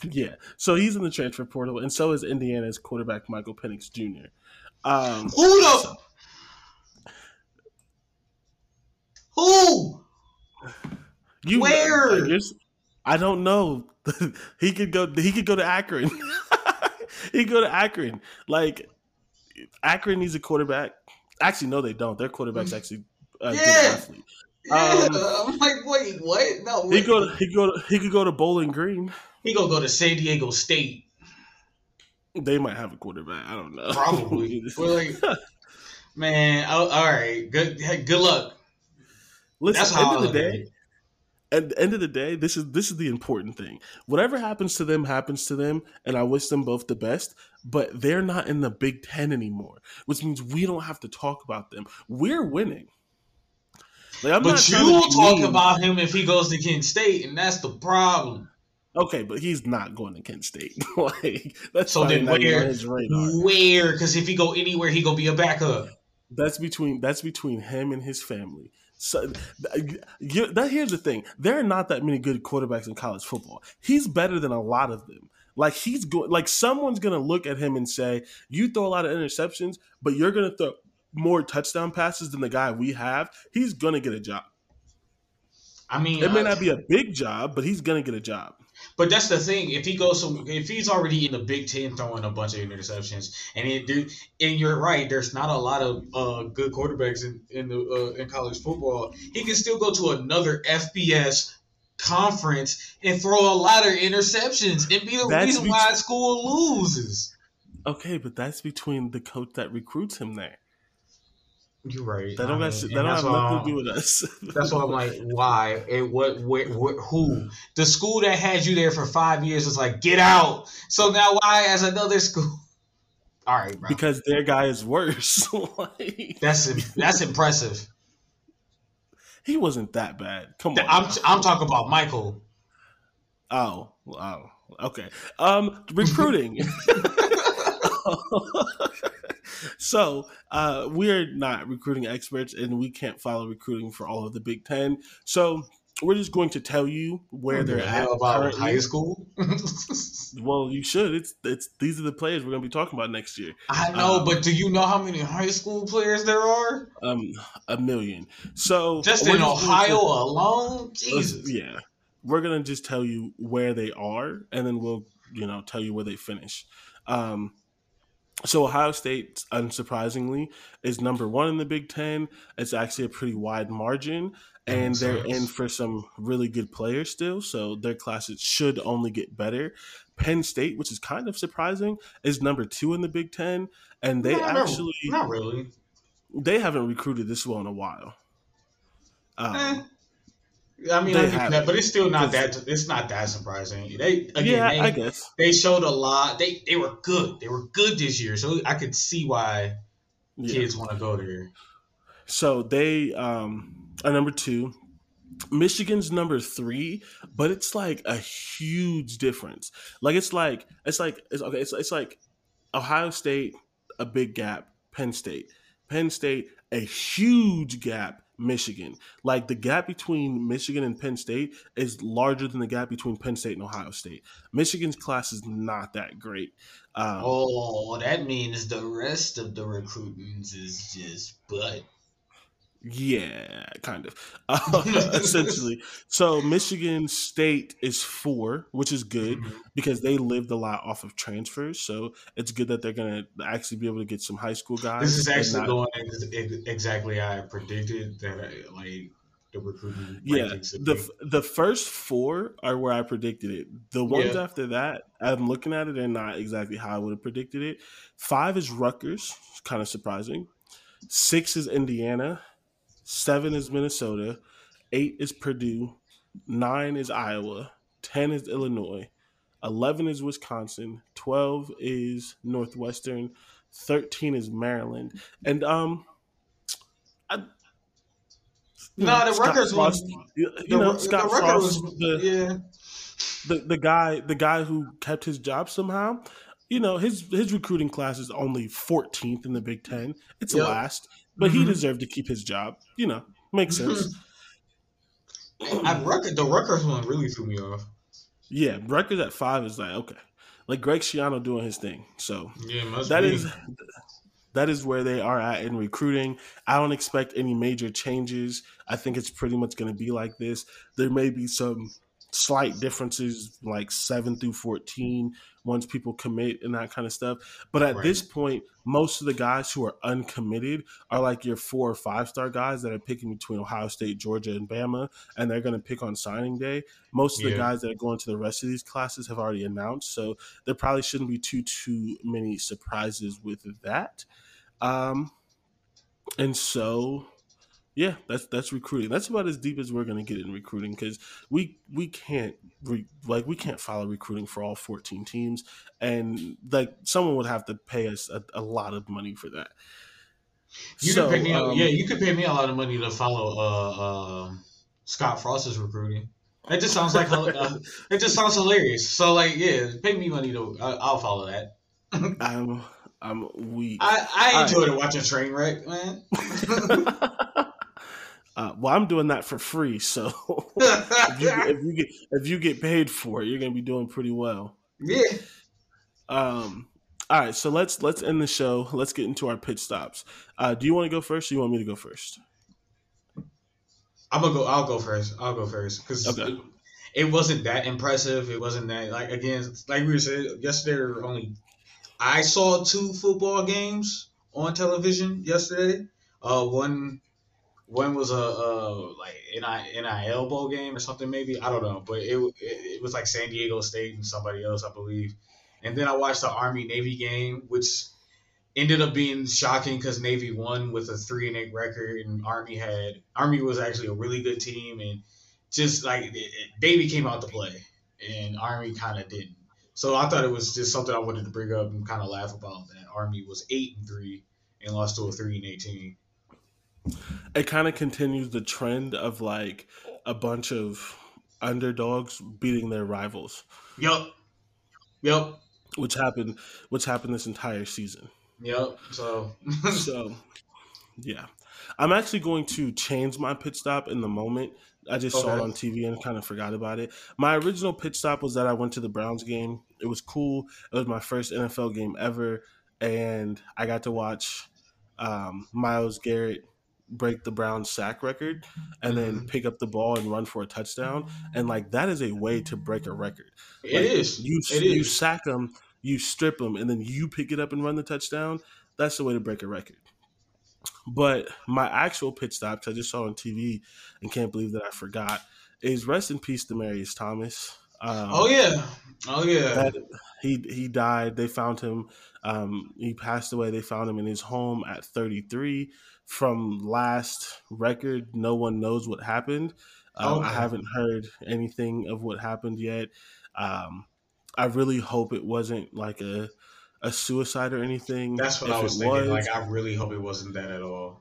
Yeah. So he's in the transfer portal, and so is Indiana's quarterback, Michael Penix Junior Um, Who the? So, Who? You, Where? Like, I don't know. he could go. He could go to Akron. he could go to Akron. Like. Akron needs a quarterback. Actually, no, they don't. Their quarterback's actually a yeah. good athlete. Um, yeah. I'm like, wait, what? No, wait. He go to, he go to, he could go to Bowling Green. He gonna go to San Diego State. They might have a quarterback. I don't know. Probably. Like, man, all, all right. Good. Hey, good luck. Listen, That's how end of the day. It. At the end of the day, this is this is the important thing. Whatever happens to them happens to them, and I wish them both the best, but they're not in the Big Ten anymore, which means we don't have to talk about them. We're winning. Like, I'm but you will talk mean. about him if he goes to Kent State, and that's the problem. Okay, but he's not going to Kent State. like that's So then where? Where? Because if he go anywhere, he going to be a backup. That's between That's between him and his family. So you, that, here's the thing. There are not that many good quarterbacks in college football. He's better than a lot of them. Like he's go- like someone's going to look at him and say, you throw a lot of interceptions, but you're going to throw more touchdown passes than the guy we have. He's going to get a job. I mean, it may not be a big job, but he's going to get a job. But that's the thing. If he goes, to, if he's already in the Big Ten throwing a bunch of interceptions, and it, and you're right, there's not a lot of uh, good quarterbacks in in, the, uh, in college football. He can still go to another F B S conference and throw a lot of interceptions and be the that's reason be- why school loses. Okay, but that's between the coach that recruits him there. You're right. That don't, I mean, that don't have nothing to do with us. That's why I'm like, why? And what, what, what? Who? The school that had you there for five years was like, get out. So now why as another school? All right, bro. Because their guy is worse. like, that's that's impressive. He wasn't that bad. Come on. I'm, I'm talking about Michael. Oh, wow. Okay. Um, recruiting. So uh, we're not recruiting experts, and we can't follow recruiting for all of the Big Ten. So we're just going to tell you where they're at about high school. Well, you should. It's it's these are the players we're going to be talking about next year. I know, um, but do you know how many high school players there are? Um, a million. So just in Ohio alone, Jesus. Yeah, we're going to just tell you where they are, and then we'll you know tell you where they finish. Um. So Ohio State, unsurprisingly, is number one in the Big Ten. It's actually a pretty wide margin, and they're in for some really good players still, so their classes should only get better. Penn State, which is kind of surprising, is number two in the Big Ten, and they no, actually – Not really. They haven't recruited this well in a while. Um, eh. I mean, I think that, but it's still not that. It's not that surprising. They again, yeah, they, I guess. they showed a lot. They they were good. They were good this year, so I could see why yeah. kids want to go there. So they um, are number two. Michigan's number three, but it's like a huge difference. Like it's like it's like it's okay. It's it's like Ohio State, a big gap. Penn State, Penn State, a huge gap. Michigan. Like the gap between Michigan and Penn State is larger than the gap between Penn State and Ohio State. Michigan's class is not that great. Um, oh, that means the rest of the recruiting is just butt. Yeah, kind of. Uh, essentially. So Michigan State is four, which is good because they lived a lot off of transfers. So it's good that they're going to actually be able to get some high school guys. This is actually not... going exactly how I predicted that, like, the recruiting. Yeah, the, the first four are where I predicted it. The ones yeah. after that, I'm looking at it, they're not exactly how I would have predicted it. Five is Rutgers, kind of surprising. Six is Indiana. Seven is Minnesota, eight is Purdue, nine is Iowa, ten is Illinois, eleven is Wisconsin, twelve is Northwestern, thirteen is Maryland, and um, I, no, know, the Scott Rutgers lost, one, you know, the, Scott the Frost, was, the, yeah, the the guy, the guy who kept his job somehow, you know, his his recruiting class is only fourteenth in the Big Ten. It's yep. last. But mm-hmm. he deserved to keep his job. You know, makes sense. I, Rutgers, the Rutgers one really threw me off. Yeah, Rutgers at five is like, okay. Like Greg Schiano doing his thing. So yeah, must that be. is that is where they are at in recruiting. I don't expect any major changes. I think it's pretty much going to be like this. There may be some slight differences like seven through fourteen once people commit and that kind of stuff. But at right. this point, most of the guys who are uncommitted are like your four or five-star guys that are picking between Ohio State, Georgia, and Bama, and they're going to pick on signing day. Most of yeah. the guys that are going to the rest of these classes have already announced, so there probably shouldn't be too, too many surprises with that. Um, and so... Yeah, that's that's recruiting. That's about as deep as we're going to get in recruiting because we we can't re, like we can't follow recruiting for all fourteen teams, and like someone would have to pay us a, a lot of money for that. You so, could pay me, um, yeah, you could pay me a lot of money to follow uh, uh, Scott Frost's recruiting. It just sounds like uh, it just sounds hilarious. So like, yeah, pay me money to uh, I'll follow that. I'm I'm weak. I, I enjoy to watch a train wreck, man. Uh, well, I'm doing that for free, so if, you, if you get if you get paid for it, you're gonna be doing pretty well. Yeah. Um. All right, so let's let's end the show. Let's get into our pitch stops. Uh, do you want to go first, or you want me to go first? I'm gonna go. I'll go first. I'll go first because okay. it, it wasn't that impressive. It wasn't that like again, like we said yesterday. There were only I saw two football games on television yesterday. Uh, one one was a, a like N I L bowl game or something maybe. I don't know, but it it, it was like San Diego State and somebody else, I believe. And then I watched the Army-Navy game, which ended up being shocking because Navy won with a three and eight record, and Army had Army was actually a really good team, and just like Navy came out to play, and Army kind of didn't. So I thought it was just something I wanted to bring up and kind of laugh about, that Army was eight and three and lost to a three and eight team. It kind of continues the trend of like a bunch of underdogs beating their rivals. Yep. Yep. Which happened? What's happened this entire season? Yep. So, so, yeah, I'm actually going to change my pit stop in the moment. I just okay. saw it on T V and kind of forgot about it. My original pit stop was that I went to the Browns game. It was cool. It was my first N F L game ever, and I got to watch um, Myles Garrett break the Browns sack record and mm-hmm. then pick up the ball and run for a touchdown. And like, that is a way to break a record. It like, is. You, it you is. sack them, you strip them, and then you pick it up and run the touchdown. That's the way to break a record. But my actual pit stops I just saw on T V and can't believe that I forgot is rest in peace, Demaryius Thomas. Um, oh yeah. Oh yeah. That, he, he died. They found him. Um, he passed away. They found him in his home at thirty-three. From last record, no one knows what happened. Um, okay. I haven't heard anything of what happened yet. Um, I really hope it wasn't like a a suicide or anything. That's what if I was thinking. Was, like, I really hope it wasn't that at all.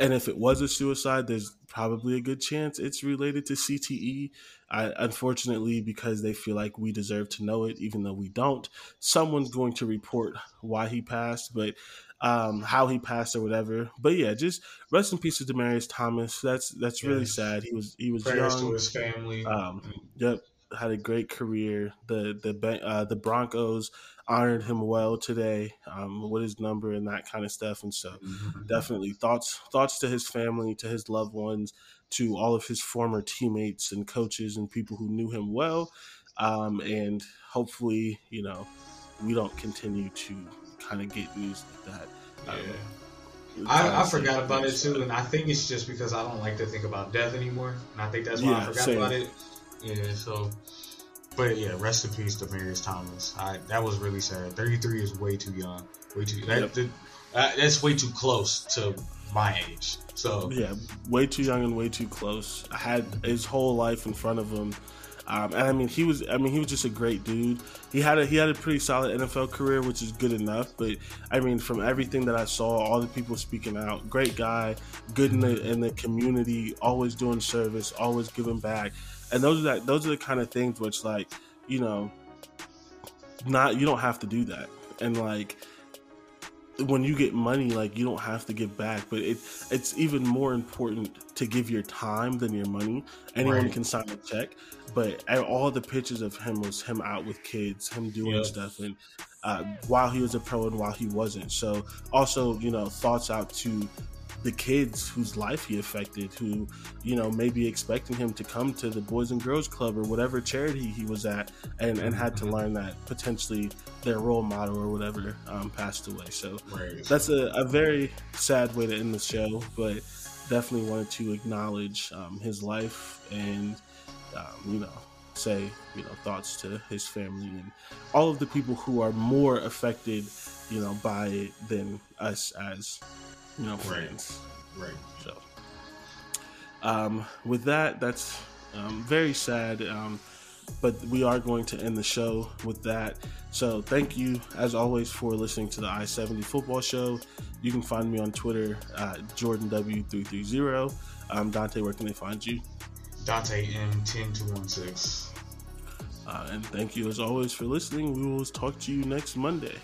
And if it was a suicide, there's probably a good chance it's related to C T E. I, unfortunately, because they feel like we deserve to know it, even though we don't, someone's going to report why he passed. But Um, how he passed or whatever, but yeah, just rest in peace to Demaryius Thomas. That's that's really yes. sad. He was he was Prayers young. To his family. Um, yep, had a great career. The the uh, the Broncos honored him well today um, with his number and that kind of stuff. And so, mm-hmm. definitely thoughts thoughts to his family, to his loved ones, to all of his former teammates and coaches and people who knew him well. Um, and hopefully, you know, we don't continue to kind of get news like that. Yeah. I, I, I forgot about it too, and I think it's just because I don't like to think about death anymore, and I think that's why yeah, I forgot same. about it. Yeah. So, but yeah, rest in peace to Demaryius Thomas. I, that was really sad. thirty-three is way too young. Way too. That, yep. that, that, that's way too close to my age. So yeah, way too young and way too close. I had his whole life in front of him. Um, and I mean, he was. I mean, he was just a great dude. He had a he had a pretty solid N F L career, which is good enough. But I mean, from everything that I saw, all the people speaking out, great guy, good in the in the community, always doing service, always giving back. And those are that. Those are the kind of things which, like, you know, not you don't have to do that. And like, when you get money, like, you don't have to give back, but it it's even more important to give your time than your money. Anyone right. can sign a check, but all the pictures of him was him out with kids, him doing yep. stuff, and uh, while he was a pro and while he wasn't. So also, you know, thoughts out to the kids whose life he affected, who, you know, may be expecting him to come to the Boys and Girls Club or whatever charity he was at, and, and had to learn that potentially their role model or whatever um, passed away. So that's a, a very sad way to end the show, but definitely wanted to acknowledge um, his life and, um, you know, say, you know, thoughts to his family and all of the people who are more affected, you know, by it than us as You know, friends. Right. right. So, um, with that, that's um, very sad, um, but we are going to end the show with that. So, thank you, as always, for listening to the I seventy Football Show. You can find me on Twitter, uh, Jordan W three thirty. Um, Dante, where can they find you? Dante M one zero two one six. Uh, and thank you, as always, for listening. We will talk to you next Monday.